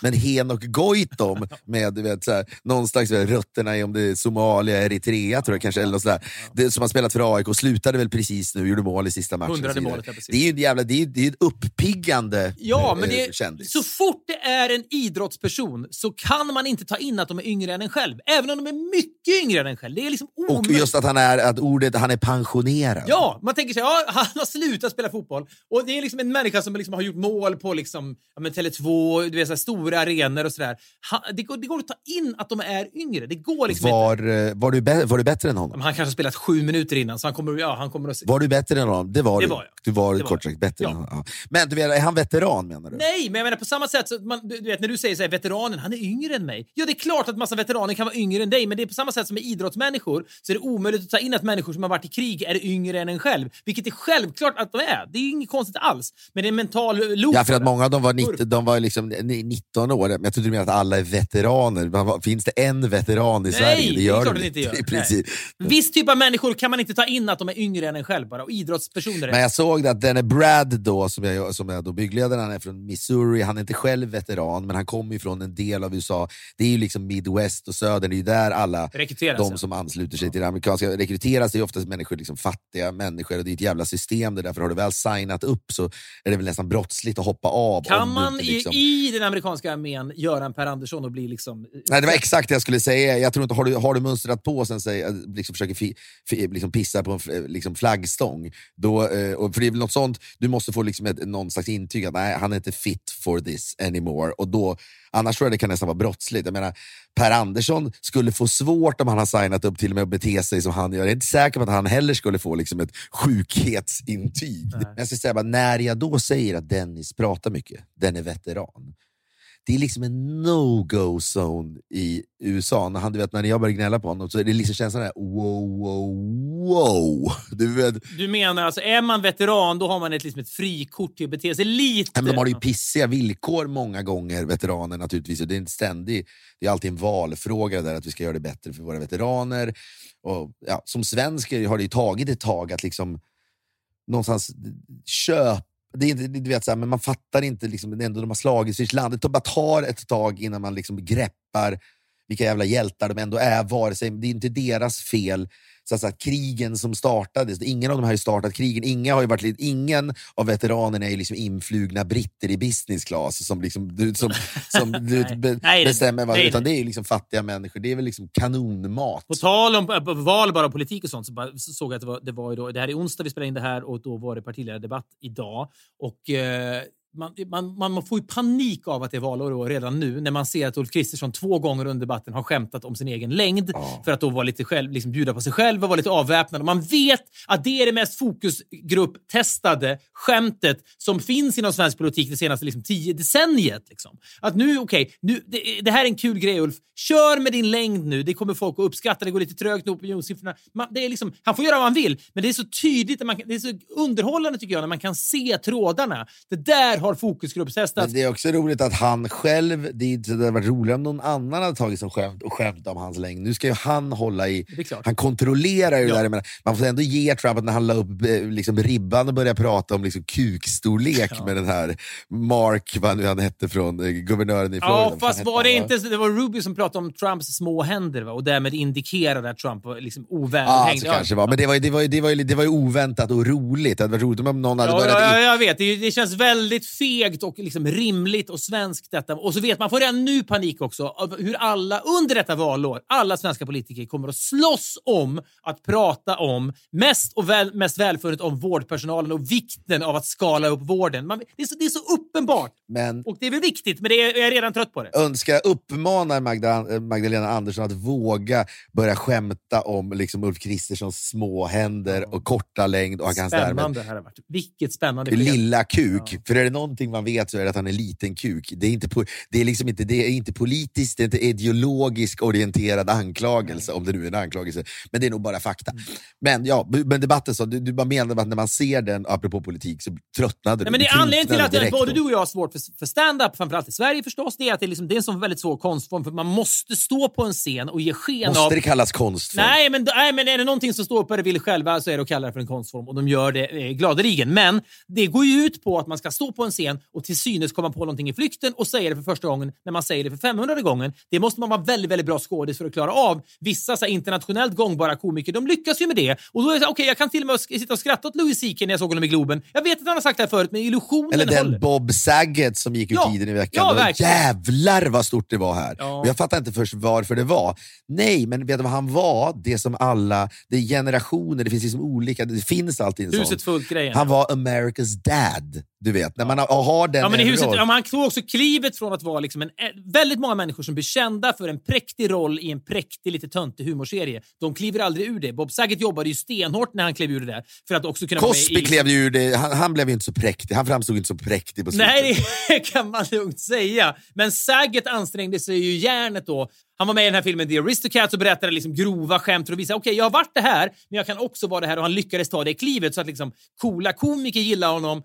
Men Henok Goitom med, du vet, så här, någon slags rötterna i, om det är Somalia, Eritrea tror jag kanske, eller något sådär. Det som har spelat för AIK, slutade väl precis nu, gjorde mål i sista matchen. 100:e målet, ja, precis. Det är ju jävla, det är ett uppiggande. Ja, men det är, så fort det är en idrottsperson så kan man inte ta in att de är yngre än en själv, även om de är mycket yngre än en själv. Det är liksom omöjligt. Och just att han är pensionerad. Ja, man tänker sig, ja, han har slutat spela fotboll, och det är liksom en människa som liksom har gjort mål på liksom, ja, men Tele2, du vet, så här, stora arenor och sådär. Det går att ta in att de är yngre. Det går liksom var du bättre än honom? Han kanske har spelat 7 minuter innan, så han kommer att... Var du bättre än honom? Det var du. Du var kort sagt bättre än honom. Ja. Men du vet, är han veteran, menar du? Nej, men jag menar på samma sätt, så man, du vet, när du säger så här, veteranen, han är yngre än mig. Ja, det är klart att massa veteraner kan vara yngre än dig, men det är på samma sätt som med idrottsmänniskor, så är det omöjligt att ta in att människor som har varit i krig är yngre än en själv, vilket är självklart att de är. Det är inget konstigt alls, men det är en mental loop. Ja, för att många av dem var 19, de var liksom 19 år. Men jag tror inte att alla är veteraner. Finns det en veteran i Sverige? Det gör det inte. Viss typ av människor kan man inte ta in att de är yngre än en själv bara, och idrottspersoner. Men jag såg att den är Brad då, som är då byggledaren, han är från Missouri, han är inte själv veteran, men han kommer ju från en del av USA. Det är ju liksom Midwest och södern, det är ju där alla de som ansluter sig till det amerikanska rekryteras. Det är oftast människor, liksom fattiga människor, och det är ett jävla system där. Därför har du väl signat upp, så är det väl nästan brottsligt att hoppa av. Kan man inte, liksom... i den amerikanska armén göra en Per Andersson och bli liksom... Nej, det var exakt det jag skulle säga. Jag tror inte, har du mönstrat på sen liksom försöker liksom pissa på en liksom flaggstång då, och för det är väl något sånt, du måste få liksom någon slags intyg att nej, han är inte fit for this anymore, och då, annars tror jag det kan nästan vara brottsligt. Jag menar, Per Andersson skulle få svårt om han har signat upp till och med att bete sig som han gör. Jag är inte säker på att han heller skulle få liksom ett sjukhetsintyg. Men jag ska säga bara, när jag då säger att Dennis pratar mycket, den är veteran, det är liksom en no-go-zone i USA. När han, du vet, när jag börjar gnälla på honom så är det liksom känslan där, wow, wow, wow. Du menar alltså, är man veteran då har man ett frikort till att bete sig lite. Nej, men de har ju pissiga villkor många gånger, veteraner naturligtvis. Och det är inte ständigt, det är alltid en valfråga där att vi ska göra det bättre för våra veteraner. Och ja, som svenskar har det ju tagit ett tag att liksom någonstans köpa. Det är inte, du vet, så här, men man fattar inte liksom, det ändå de har slagit sitt land. Det bara tar ett tag innan man liksom greppar vilka jävla hjältar de ändå är, vare sig, det är inte deras fel. Så att krigen som startades, ingen av dem har ju startat krigen, ingen av veteranerna är ju liksom influgna britter i business class som liksom bestämmer vad, utan det är ju liksom fattiga människor, det är väl liksom kanonmat. På tal om val bara politik och sånt, så bara, såg jag att det var ju då, det här är onsdag vi spelade in det här, och då var det partiledardebatt idag, och man får ju panik av att det är valår redan nu, när man ser att Ulf Kristersson 2 gånger under debatten har skämtat om sin egen längd för att då vara lite själv, liksom bjuda på sig själv och vara lite avväpnad. Man vet att det är det mest fokusgrupp-testade skämtet som finns inom svensk politik det senaste 10 decenniet. Liksom. Att nu, okej, det här är en kul grej, Ulf. Kör med din längd nu. Det kommer folk att uppskatta. Det går lite trögt med opinionssiffrorna. Det är liksom, han får göra vad han vill, men det är så tydligt, det är så underhållande tycker jag, när man kan se trådarna. Det där har fokusgruppstestat. Men det är också roligt att han själv, det hade varit roligt om någon annan hade tagit som skämt och skämt om hans längd. Nu ska ju han hålla i, han kontrollerar ju där. Man får ändå ge Trump att när han la upp liksom ribban och började prata om liksom kukstorlek med den här Mark, vad nu han hette, från guvernören i Florida. Ja, fast var det inte, det var Rubio som pratade om Trumps små händer, va? Och därmed indikerade att Trump var liksom ovänlig. Ja, så kanske var. Men det var ju oväntat och roligt. Det hade varit roligt om någon hade börjat. Ja, jag vet. Det känns väldigt fegt och liksom rimligt och svenskt detta. Och så vet man, får redan nu panik också av hur alla under detta valår, alla svenska politiker kommer att slåss om att prata om mest och mest välförut om vårdpersonalen och vikten av att skala upp vården. Det är så uppenbart. Men, och det är väl viktigt, men jag är redan trött på det. Önskar uppmanar Magdalena Andersson att våga börja skämta om liksom Ulf Kristerssons små händer och korta längd och hans spännande här har varit. Vilket spännande. Lilla kuk. Ja. För är det någonting man vet så är det att han är liten kuk. Det är inte politiskt, det är inte ideologiskt orienterad anklagelse, om det nu är en anklagelse. Men det är nog bara fakta. Men ja, men debatten så, du bara menade att när man ser den apropå politik så tröttnade du. Men det är anledningen till att både du och jag har svårt för stand-up, framförallt i Sverige förstås, det är att det är en sån väldigt svår konstform, för man måste stå på en scen och ge sken av... Måste det kallas konstform? Nej, men är det någonting som står på det vill själva så är det att kalla det för en konstform, och de gör det gladeligen. Men det går ju ut på att man ska stå på en scen och till synes komma på någonting i flykten och säga det för första gången när man säger det för 500 gången. Det måste man vara väldigt, väldigt bra skådis för att klara av. Vissa så här, internationellt gångbara komiker, de lyckas ju med det. Och då är det okej, jag kan till och med sitta och skratta åt Louis C.K. när jag såg honom i Globen. Jag vet att han har sagt det här förut, men illusionen håller. Eller den håller. Bob Saget som gick ut tiden i veckan. Ja, verkligen. Jävlar vad stort det var här. Ja. Jag fattar inte först varför det var. Nej, men vet du vad han var? Det som alla, det är generationer, det finns liksom olika, det finns alltid en sån. Huset fullt grejen. Han var America's dad. Du vet, när man har den... Ja, men i huset, han tog också klivet från att vara liksom väldigt många människor som blir kända för en präktig roll i en präktig, lite töntig humorserie. De kliver aldrig ur det. Bob Saget jobbade ju stenhårt när han klev ur det där. För att också kunna Cosby klev ju ur det. Han blev ju inte så präktig. Han framstod inte så präktig på slutet. Nej, det kan man lugnt säga. Men Saget ansträngde sig ju hjärnet då. Han var med i den här filmen The Aristocats och berättade liksom grova skämt och visade, okej, jag har varit det här, men jag kan också vara det här, och han lyckades ta det i klivet så att liksom coola komiker gillar honom,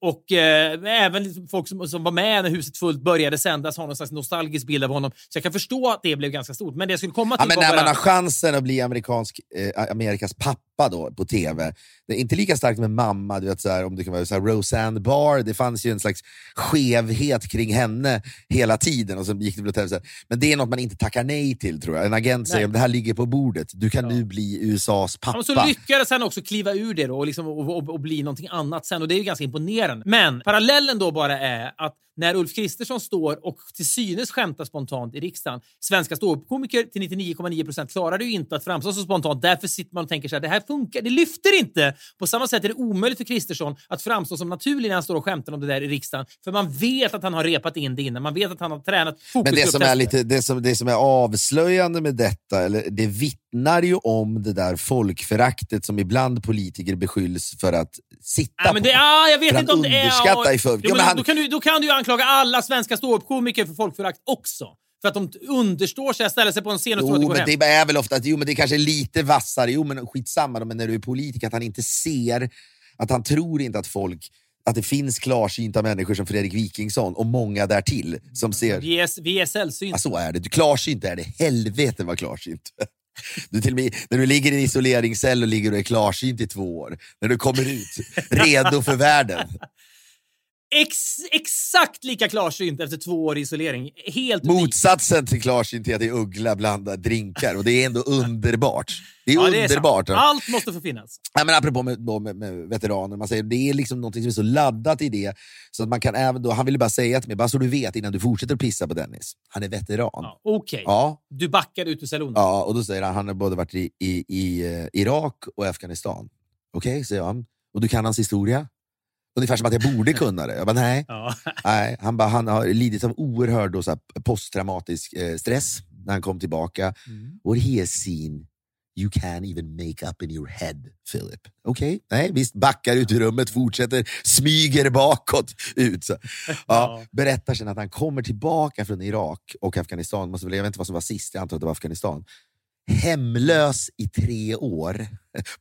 och även liksom folk som var med när huset fullt började sändas har någon slags nostalgisk bild av honom, så jag kan förstå att det blev ganska stort, men det skulle komma till... Ja, men när man har chansen att bli Amerikas pappa då på tv, det är inte lika starkt med mamma, du vet så här, om det kan vara så här, Roseanne Barr, det fanns ju en slags skevhet kring henne hela tiden, och så gick det till tv så här. Men det är något man inte tackar nej till, tror jag. En agent säger om det här ligger på bordet, du kan nu bli USAs pappa. Och så lyckades han också kliva ur det då, och liksom, och bli någonting annat sen, och det är ju ganska imponerande. Men parallellen då bara är att när Ulf Kristersson står och till synes skämtar spontant i riksdagen, svenska ståuppkomiker till 99,9% klarar det ju inte att framstå så spontant. Därför sitter man och tänker så här, det här funkar, det lyfter inte. På samma sätt är det omöjligt för Kristersson att framstå som naturlig när han står och skämtar om det där i riksdagen, för man vet att han har repat in det innan, man vet att han har tränat fokus. Men det som är avslöjande med detta, eller det vittnar ju om det där folkföraktet som ibland politiker beskylls för att sitta men det, på. Jag vet inte om det är... Då kan du ju anklaga alla svenska ståuppkomiker för folkförakt också. För att de understår sig, ställer sig på en scen och tror att det går hem. Det är väl ofta att, men det kanske är lite vassare. Men skitsamma, men när du är politiker, att han inte ser, att han tror inte att folk... Att det finns klarsynta människor som Fredrik Wikingsson och många därtill som ser... Vi är sällsynt. Ja, så är det. Du klarsynt är det. Helvete vad klarsynt. Du till och med, när du ligger i en isoleringscell och ligger och är klarsynt i 2 år. När du kommer ut, redo för världen. Exakt lika klarsynt efter 2 år isolering. Helt motsatsen unikt till klarsynthet är Uggla blandar drinkar. Och det är ändå underbart. Det är underbart. Allt måste förfinnas. Ja, men apropå med veteraner, man säger, det är liksom något som är så laddat i det. Så att man kan även då, han ville bara säga till mig, bara så du vet innan du fortsätter pissa på Dennis, han är veteran. Okej. Ja. Du backar ut ur salonen. Ja, och då säger han har både varit i Irak och Afghanistan. Okej, säger han. Och du kan hans historia? Ungefär som att jag borde kunna det. Jag bara, nej. Han har lidit av oerhörd då, så här, posttraumatisk stress när han kom tillbaka. Och he has seen you can even make up in your head, Philip. Okej, nej, visst, backar ut ur rummet, fortsätter, smyger bakåt ut. Så. Ja, berättar sen att han kommer tillbaka från Irak och Afghanistan. Jag vet inte vad som var sist, jag antar att det var Afghanistan. Hemlös i 3 år,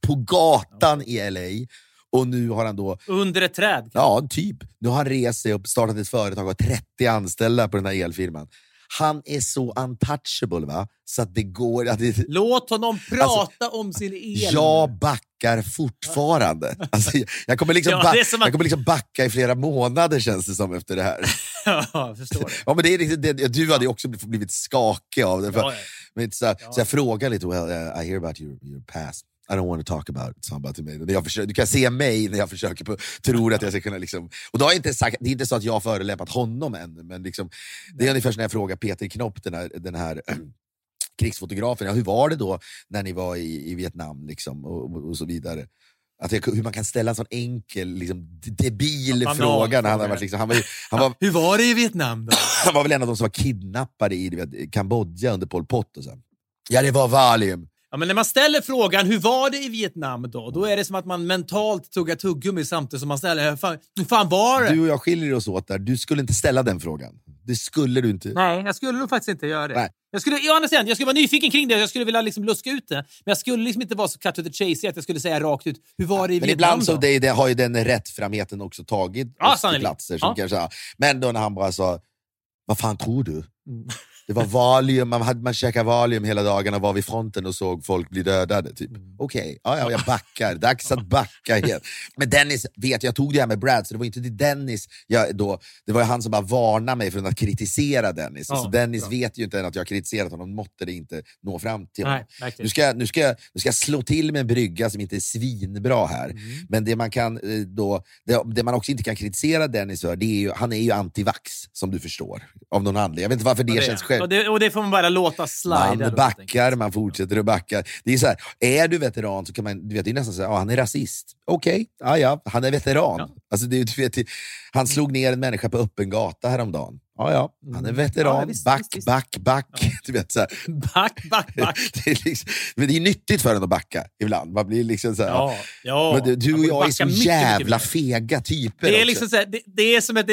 på gatan i LA. Och nu har han då... Under ett träd? Ja, typ. Nu har han rest sig och startat ett företag och har 30 anställda på den här elfirman. Han är så untouchable, va? Så att det går... Låt honom prata om sin el. Jag backar fortfarande. Jag kommer liksom, jag kommer liksom backa i flera månader, känns det som, efter det här. Ja, förstår det. Ja, men det är riktigt, du hade ju också blivit skakig av det. Så jag frågar lite, I hear about your past. I don't want to talk about it, sa han bara till mig. Du kan se mig när jag försöker tror att jag ska kunna liksom... Och då har jag inte sagt, det är inte så att jag har förelämpat honom ännu, men liksom, det är ungefär när jag frågar Peter Knopp, den här krigsfotografen, hur var det då när ni var i Vietnam liksom, och så vidare. Hur man kan ställa en sån enkel liksom, debil fråga när han var hur var det i Vietnam då? Han var väl en av de som var kidnappade i Kambodja under Pol Pot och sen. Ja, det var Valium. Ja, men när man ställer frågan, hur var det i Vietnam då? Då är det som att man mentalt tuggar tuggummi samtidigt som man ställer, hur fan var det? Du och jag skiljer oss åt där. Du skulle inte ställa den frågan. Det skulle du inte. Nej, jag skulle nog faktiskt inte göra det. Nej. Jag skulle vara nyfiken kring det. Jag skulle vilja liksom luska ut det. Men jag skulle liksom inte vara så cut to the chase att jag skulle säga rakt ut, hur var det i Vietnam ibland då? Så det har ju den rättframheten också tagit platser som kanske. Men då när han bara sa, vad fan tror du? Det var Valium, man käkade Valium hela dagen och var vid fronten och såg folk bli dödade typ. Okej, ja, jag backar. Dags att backa helt. Men Dennis, jag tog det här med Brad, så det var inte till Dennis det var ju han som bara varnade mig från att kritisera Dennis. Så Dennis vet ju inte än att jag kritiserat honom, måtte det inte nå fram till honom. Nej, nu ska jag slå till med en brygga som inte är svinbra här. Men det man kan då, det man också inte kan kritisera Dennis för, det är ju, han är ju antivax, som du förstår, av någon anledning. Jag vet inte varför det känns själv. Och det får man bara låta slida. Man backar, man fortsätter och backar. Det är så här, är du veteran så kan man, du vet, det är nästan så här, han är rasist. Okej, ja, han är veteran. Ja. Alltså, du vet, han slog ner en människa på öppen gata häromdagen. Ja, han är veteran. Ja, visst, back. Ja. Du vet, så här. Back. Det är liksom, men det är nyttigt för en att backa ibland. Man blir liksom så här, men du och jag är så jävla fega typer. Det är liksom så här,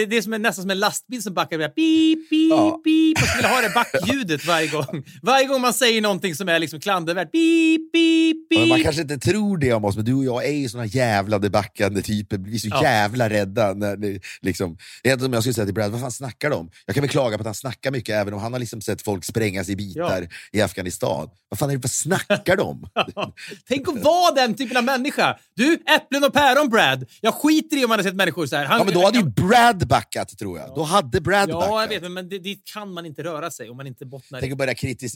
det är som nästan som en lastbil som backar. Beep, beep. Man skulle ha det backljudet varje gång. Varje gång man säger någonting som är liksom klandervärt. Beep, beep, beep. Man kanske inte tror det om oss, men du och jag är ju såna jävla debackande typer. Vi är så jävla rädda när det liksom, det är inte som jag skulle säga till Brad, vad fan snackar de? Jag kan väl klaga på att han snackar mycket, även om han har liksom sett folk sprängas i bitar i Afghanistan. Vad fan är det, vad snackar de? Tänk att vara den typen av människa. Du, äpplen och päron, Brad. Jag skiter i om man har sett människor så här. Men då hade ju Brad backat, tror jag. Då hade Brad backat. Ja, jag vet, men det kan man inte röra sig om man inte bottnar. Tänk att börja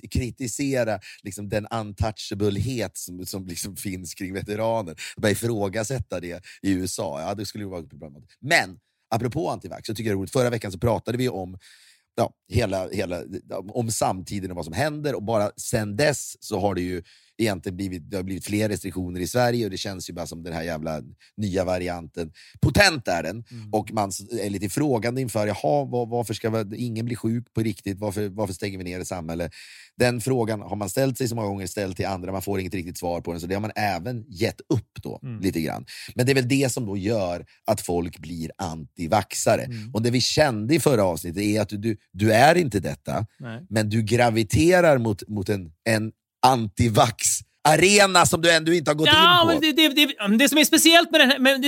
kritisera liksom, den untouchablehet som liksom finns kring veteraner. Börja ifrågasätta det i USA. Ja, det skulle ju vara bra. Men apropå antivax, så tycker jag det är roligt. Förra veckan så pratade vi om hela om samtiden och vad som händer. Och bara sen dess så har det ju egentligen blivit, det har blivit fler restriktioner i Sverige och det känns ju bara som den här jävla nya varianten. Potent är den. Mm. Och man är lite frågande inför, jaha, varför ska ingen bli sjuk på riktigt? Varför stänger vi ner i samhället? Den frågan har man ställt sig så många gånger, ställt till andra. Man får inget riktigt svar på den, så det har man även gett upp då, lite grann. Men det är väl det som då gör att folk blir antivaxare. Mm. Och det vi kände i förra avsnittet är att du är inte detta. Nej. Men du graviterar mot en antivax arena som du ändå inte har gått in på. Men det som är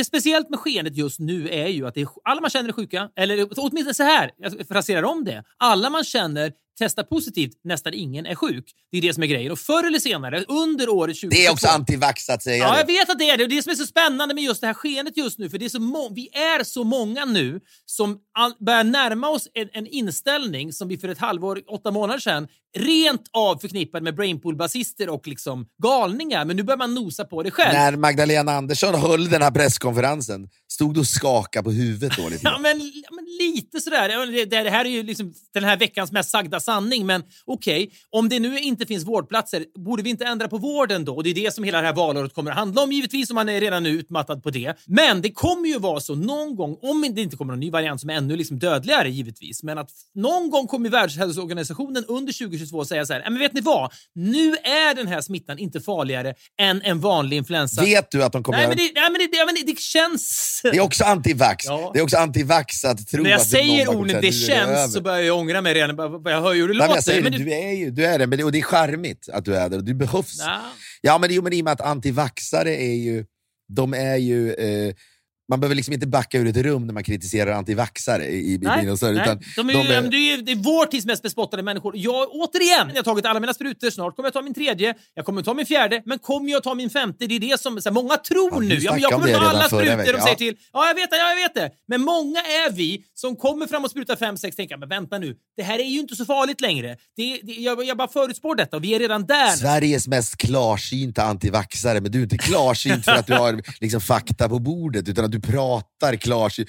speciellt med skenet just nu är ju att det är, alla man känner är sjuka, eller åtminstone så här, jag fraserar om det. Alla man känner testar positivt, nästan ingen är sjuk. Det är det som är grejen. Och förr eller senare, under året 2022... Det är också antivax att säga. Ja, jag vet att det är det. Och det som är så spännande med just det här skenet just nu, för det är så vi är så många nu som börjar närma oss en inställning som vi för ett halvår, 8 månader sedan rent av förknippade med brainpool-basister och liksom galningar. Men nu börjar man nosa på det själv. När Magdalena Andersson höll den här presskonferensen, stod du och skakade på huvudet då lite? Ja, men lite sådär. Det här är ju liksom den här veckans mest sagda sanning, men okej, om det nu inte finns vårdplatser, borde vi inte ändra på vården då? Och det är det som hela det här valåret kommer att handla om, givetvis, om man är redan nu utmattad på det. Men det kommer ju vara så någon gång, om det inte kommer någon ny variant som är ännu liksom dödligare, givetvis, men att någon gång kommer Världshälsoorganisationen under 2022 säga så här, men vet ni vad? Nu är den här smittan inte farligare än en vanlig influensa. Vet du att de kommer... Nej, men det känns... Det är också antivax. Ja. Det är också antivax att tro att... När jag säger ordet, det känns, så börjar jag ångra mig redan. Jag hör ju hur det låter. Men du är det, och det är charmigt att du är det. Och du behövs. Nah. Ja, men i och med att antivaxare är ju... De är ju... man behöver liksom inte backa ur ett rum när man kritiserar antivaxare det är vår tids mest bespottade människor. Jag har tagit alla mina sprutor, snart kommer jag ta min 3:e, jag kommer ta min 4:e, men kommer jag ta min 5:e? Det är det som så här, många tror nu. Jag kommer ta alla sprutor och säger till. Ja, jag vet det. Men många är vi som kommer fram och sprutar 5-6 tänker, men vänta nu, det här är ju inte så farligt längre. Jag bara förutspår detta och vi är redan där. Sveriges mest klarsynta antivaxare, men du är inte klarsynt för att du har liksom fakta på bordet, utan att du pratar klarsynt.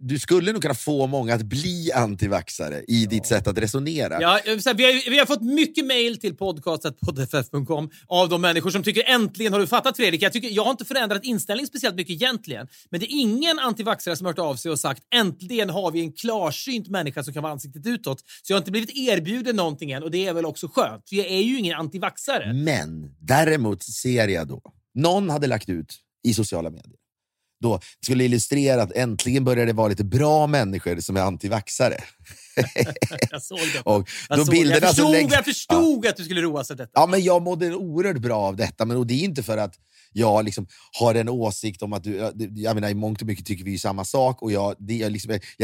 Du skulle nog kunna få många att bli antivaxare i ditt sätt att resonera. Ja, vi har fått mycket mail till podcast@poddff.com av de människor som tycker, äntligen har du fattat, Fredrik. Jag har inte förändrat inställning speciellt mycket egentligen, men det är ingen antivaxare som hört av sig och sagt, äntligen har vi en klarsynt människa som kan vara ansiktet utåt. Så jag har inte blivit erbjuden någonting än, och det är väl också skönt, för jag är ju ingen antivaxare. Men däremot ser jag då någon hade lagt ut i sociala medier, då skulle illustrera att äntligen började det vara lite bra människor som är antivaxare. Jag såg det. Jag förstod att du skulle roa sig detta. Ja, men jag mådde oerhört bra av detta. Men och det är inte för att jag liksom har en åsikt om att du... Jag menar, i mångt och mycket tycker vi ju samma sak. Och jag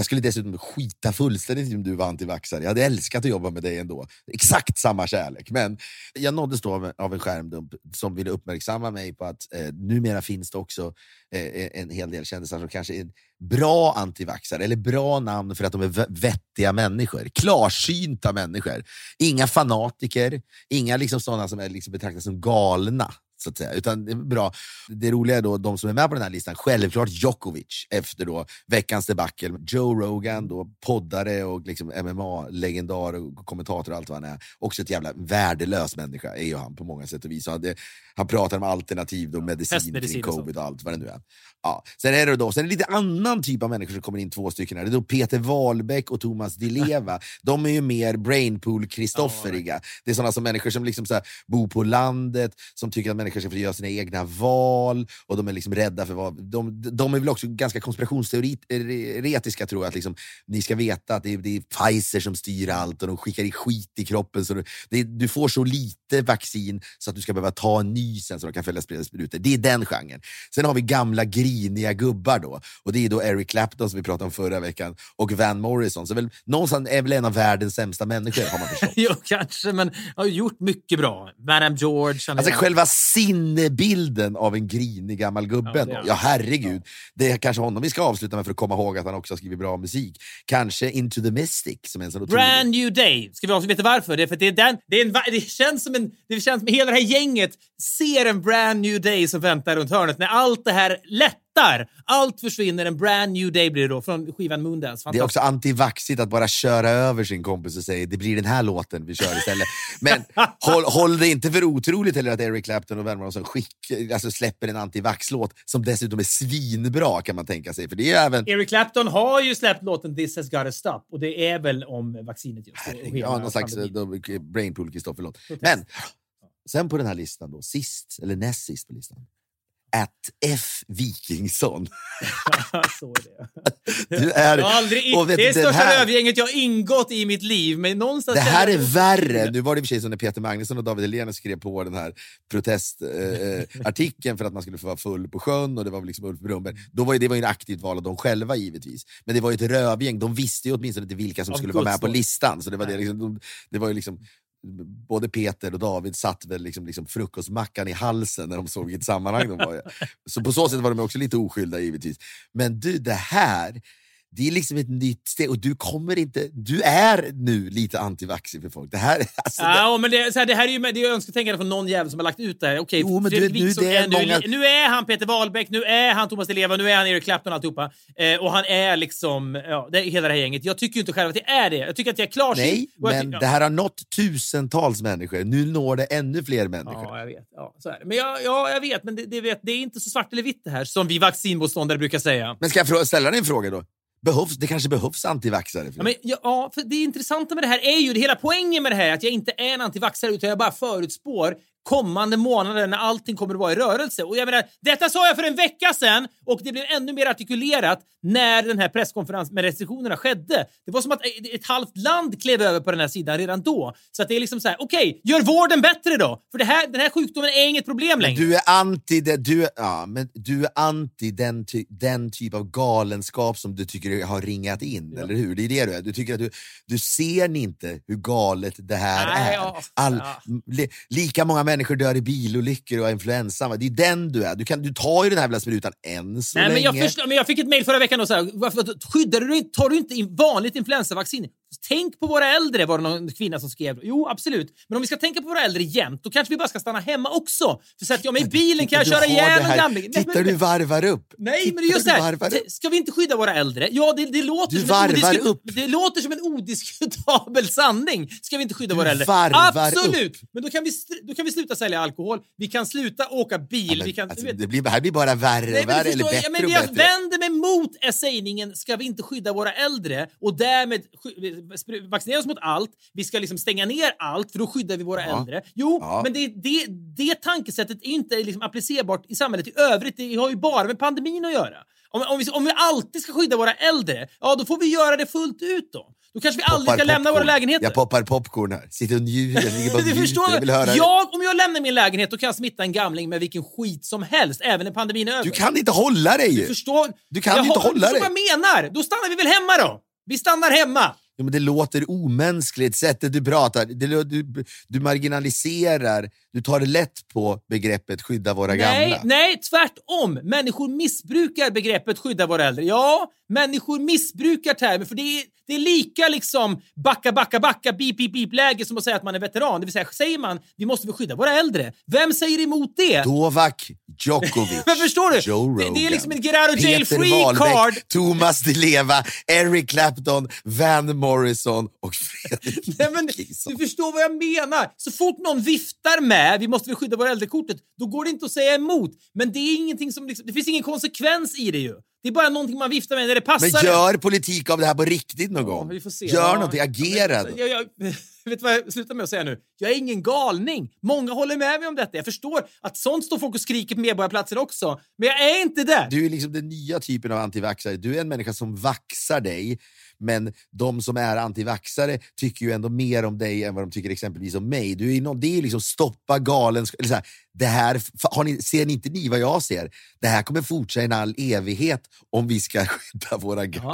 skulle dessutom skita fullständigt om du var antivaxare. Jag hade älskat att jobba med dig ändå. Exakt samma kärlek. Men jag nåddes då av en skärmdump som ville uppmärksamma mig på att numera finns det också en hel del kändisar som kanske är bra antivaxare, eller bra namn för att de är vettiga människor, klarsynta människor, inga fanatiker, inga liksom sådana som är liksom betraktas som galna, så att säga, utan det är bra. Det roliga är då de som är med på den här listan, självklart Djokovic efter då veckans debacle, Joe Rogan då, poddare och liksom MMA-legendar och kommentator och allt vad han är, också ett jävla värdelös människa är ju han på många sätt och vis. Han pratar om alternativ då, medicin till covid och allt vad det nu är. Ja, sen är det lite annan typ av människor som kommer in, 2 stycken här. Det är då Peter Wahlbäck och Thomas Deleva. De är ju mer brainpool-kristofferiga. Det är sådana som människor som liksom så här, bor på landet, som tycker att människor ska få göra sina egna val, och de är liksom rädda för vad... De är väl också ganska konspirationsteoretiska, tror jag, att liksom, ni ska veta att det är Pfizer som styr allt och de skickar i skit i kroppen så du får så lite vaccin så att du ska behöva ta en ny sen så de kan följa sprutor. Det är den genren. Sen har vi gamla griniga gubbar då, och det är då Eric Clapton som vi pratade om förra veckan och Van Morrison, så väl någonstans är väl en av världens sämsta människor, har man förstått. Jo, kanske, men har gjort mycket bra. Madame George. Alltså själva sinnebilden av en grinig gammal gubben. Ja, herregud. Ja. Det är kanske honom vi ska avsluta med för att komma ihåg att han också skriver bra musik. Kanske Into the Mystic som är en sån otrolig... Brand New Day. Ska vi också veta varför? Det är för att det känns som hela det här gänget ser en brand new day som väntar runt hörnet när allt det här lätt hattar. Allt försvinner, en brand new day blir det då från skivan Moondance. Det är också antivaxigt att bara köra över sin kompis och säga det blir den här låten vi kör istället. Men håll det inte för otroligt heller att Eric Clapton och Van Morrison alltså släpper en antivaxlåt som dessutom är svinbra, kan man tänka sig. För det är även... Eric Clapton har ju släppt låten This Has Gotta Stop, och det är väl om vaccinet just. Herregud, ja, någon slags brainpool-Kristoffer-låt. Men sen på den här listan då, sist eller näst sist på listan, att F. Wikingsson. Så är det. Du är, det är största rövgänget jag ingått i mitt liv. Men någonstans det här är värre. Nu var det i och för sig som när Peter Magnusson och David Helene skrev på den här protestartikeln för att man skulle få vara full på sjön, och det var väl liksom Ulf Brumberg. Då var ju, det var ju en aktivt val av dem själva givetvis. Men det var ju ett rövgäng. De visste ju åtminstone inte vilka som skulle vara med på listan. Så det var det, liksom, det var ju liksom... Både Peter och David satt väl liksom frukostmackan i halsen när de såg i ett sammanhang de var. Så på så sätt var de också lite oskyldiga givetvis. Men du, det här, det är liksom ett nytt steg, och du kommer inte, du är nu lite antivaxig för folk. Det här, alltså, ja, men det, så här, det här är ju, det är önsketänkande från någon jävel som har lagt ut det här. Okej, jo, men du, nu är han Peter Wahlbäck, nu är han Thomas Deleva, nu är han Eric Clapton och alltihopa. Och han är liksom, ja, det är hela det här gänget. Jag tycker ju inte själv att det är det. Jag tycker att jag är klar. Nej, men det här har nått tusentals människor. Nu når det ännu fler människor. Ja, jag vet. Ja, så är det. Men jag vet, men det är inte så svart eller vitt det här, som vi vaccinmotståndare brukar säga. Men ska jag ställa dig en fråga då? Det kanske behövs antivaxare. Ja, för det intressanta med det här är ju, det hela poängen med det här, att jag inte är en antivaxare, utan jag bara förutspår kommande månader när allting kommer att vara i rörelse. Och jag menar, detta sa jag för en vecka sedan, och det blev ännu mer artikulerat när den här presskonferensen med restriktionerna skedde. Det var som att ett halvt land klev över på den här sidan redan då. Så att det är liksom så här: okej, gör vården bättre då, för det här, den här sjukdomen är inget problem längre. Du är anti den typ av galenskap som du tycker har ringat in, ja. Eller hur? Det är det du är. Du tycker att du ser inte hur galet det här är. Ja. Lika många människor dör i bilolyckor och är influensa. Det är den du är. Du tar ju den här vilda sprutan än så länge. Men jag fick ett mejl förra veckan och så här, varför skyddar du inte? Tar du inte in vanligt influensavaccin? Tänk på våra äldre, var det någon kvinna som skrev. Jo, absolut. Men om vi ska tänka på våra äldre jämt, då kanske vi bara ska stanna hemma också. För så att jag med bilen kan jag köra igen en gamling. Tittar du varvar upp? Nej, men det är just det. Ska vi inte skydda våra äldre? Ja, det låter som en odiskutabel sanning. Ska vi inte skydda våra äldre? Absolut. Upp. Men då kan vi sluta sälja alkohol. Vi kan sluta åka bil. Ja, vi kan, alltså, det blir bara värre eller bättre. Ja, men jag vänder mig mot sägningen, ska vi inte skydda våra äldre? Och därmed vaccinera oss mot allt. Vi ska liksom stänga ner allt, för då skyddar vi våra äldre. Jo, men det tankesättet är inte liksom applicerbart i samhället i övrigt. Det har ju bara med pandemin att göra. Om vi alltid ska skydda våra äldre, ja, då får vi göra det fullt ut då. Då kanske vi aldrig ska lämna våra lägenheter. Jag poppar popcorn här. Sitter och njuter. Om jag lämnar min lägenhet, då kan jag smitta en gamling med vilken skit som helst, även när pandemin är över. Du kan inte hålla dig. Du kan inte hålla dig. Vad jag menar? Då stannar vi väl hemma då? Vi stannar hemma. Ja, men det låter omänskligt, sättet du pratar. Du marginaliserar, du tar det lätt på begreppet skydda våra gamla. Nej, tvärtom. Människor missbrukar begreppet skydda våra äldre. Ja, människor missbrukar termer, för det är lika liksom backa, beep, beep, beep läge som att säga att man är veteran. Det vill säga, säger man, vi måste väl skydda våra äldre. Vem säger emot det? Dovak, Djokovic, men förstår du? Joe Rogan, det är liksom en Gerard Jail Free Wahlbäck, card. Thomas Deleva, Eric Clapton, Van Morrison och Fredrik. Nej, men du förstår vad jag menar. Så fort någon viftar med, vi måste väl skydda våra äldrekortet, då går det inte att säga emot. Men det är ingenting som liksom, det finns ingen konsekvens i det ju. Det är bara någonting man viftar med när det passar. Men gör politik av det här på riktigt någon gång. Vi får se. Gör någonting, agera. Vet du vad jag slutar med att säga nu? Jag är ingen galning. Många håller med mig om detta. Jag förstår att sånt står folk och skriker på medborgarplatser också. Men jag är inte där. Du är liksom den nya typen av antivaxare. Du är en människa som vaxar dig. Men de som är antivaxare tycker ju ändå mer om dig än vad de tycker exempelvis om mig. Det är liksom stoppa galen... Eller så här, det här, ser ni inte ni vad jag ser? Det här kommer fortsätta i all evighet om vi ska skydda våra gamla.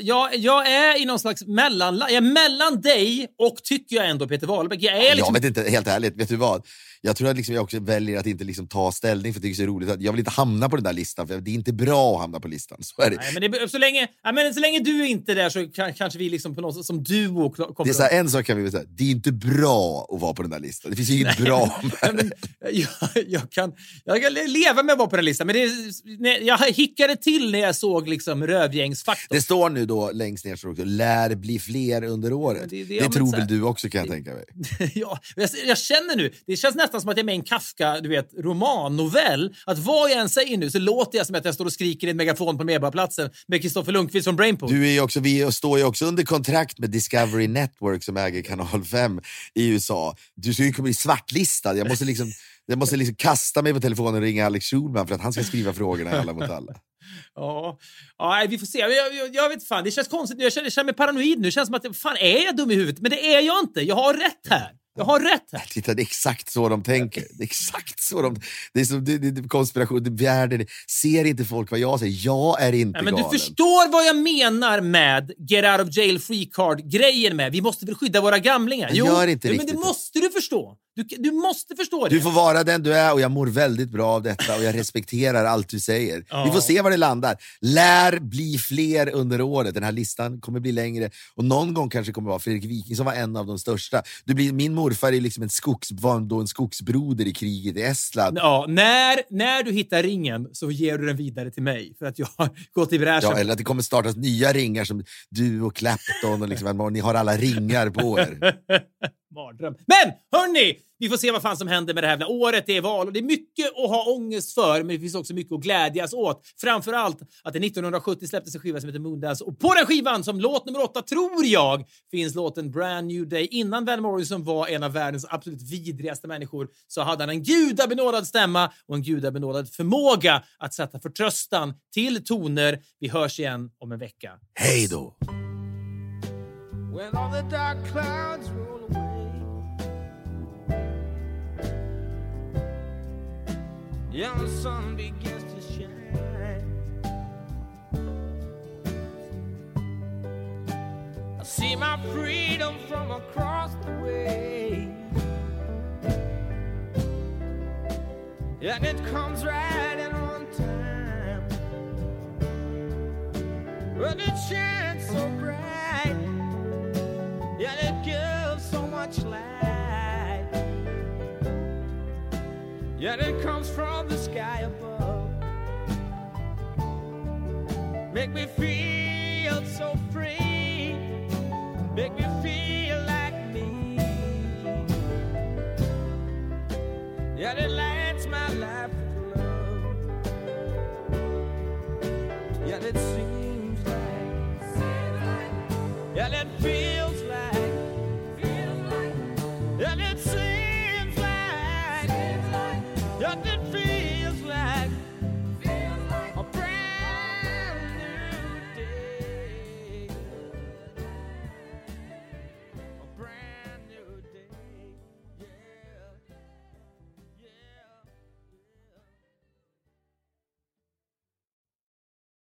Ja, men jag är i någon slags mellan dig och tycker tycker jag ändå Peter Wahlbäck. Jag vet inte, helt ärligt, vet du vad? Jag tror att liksom jag också väljer att inte liksom ta ställning, för det är så roligt. Jag vill inte hamna på den där listan, för det är inte bra att hamna på listan. Så är det. Nej, men det, så länge du är inte där så kanske vi liksom på något som duo kommer. Det är så här, en sak kan vi säga, det är inte bra att vara på den där listan. Det finns ju inget bra med det. Jag kan leva med att vara på den listan, men jag hickade till när jag såg liksom rövgängsfaktor. Det står nu då längst ner så också, lär bli fler under året. Det tror väl du också, kan jag tänka mig. Ja, jag känner nu, det känns nästan som att jag är med en Kafka, du vet, romannovell. Att vad jag än säger nu så låter jag som att jag står och skriker i en megafon på Medborgarplatsen med Kristoffer Lundqvist från Brainpool. Vi står ju också under kontrakt med Discovery Network som äger Kanal 5 i USA. Du ska ju komma i svartlistad. Jag måste liksom kasta mig på telefonen och ringa Alex Schulman för att han ska skriva frågorna alla mot alla. Ja, vi får se. Jag vet fan, det känns konstigt nu. Jag känner mig paranoid nu. Det känns som att fan, är jag dum i huvudet? Men det är jag inte. Jag har rätt här. Titta, det är exakt så de tänker. Det är som det konspiration. Det världen. Ser inte folk vad jag säger? Jag är inte galen. Men du förstår vad jag menar med get out of jail free card-grejen med. Vi måste väl skydda våra gamlingar. Jo, gör inte riktigt. Men det måste du förstå. Du måste förstå det. Du får vara den du är, och jag mår väldigt bra av detta, och jag respekterar allt du säger. Vi får se var det landar. Lär bli fler under året. Den här listan kommer bli längre, och någon gång kanske kommer vara Fredrik Wiking som var en av de största. Min morfar är liksom en skogsbroder i kriget i Estland. Ja, när du hittar ringen så ger du den vidare till mig, för att jag har gått i bräschen. Ja, eller att det kommer startas nya ringar som du och Clapton och liksom, ni har alla ringar på er. Mardröm. Men hörni, vi får se vad fan som händer med det här året. Det är val och det är mycket att ha ångest för, men det finns också mycket att glädjas åt. Framförallt att det 1970 släpptes en skiva som heter Moondance, och på den skivan som låt nummer 8, tror jag, finns låten Brand New Day. Innan Van Morrison var en av världens absolut vidrigaste människor så hade han en gudabenådad stämma och en gudabenådad förmåga att sätta förtröstan till toner. Vi hörs igen om en vecka. Hej då! When all the dark clouds roll away, yeah, the sun begins to shine. I see my freedom from across the way, and it comes right in on time. But it shines so bright, yeah, it gives so much light. Yet it comes from the sky above. Make me feel so free. Make me feel like me. Yet it lights my life with love. Yet it seems like. Yet it feels.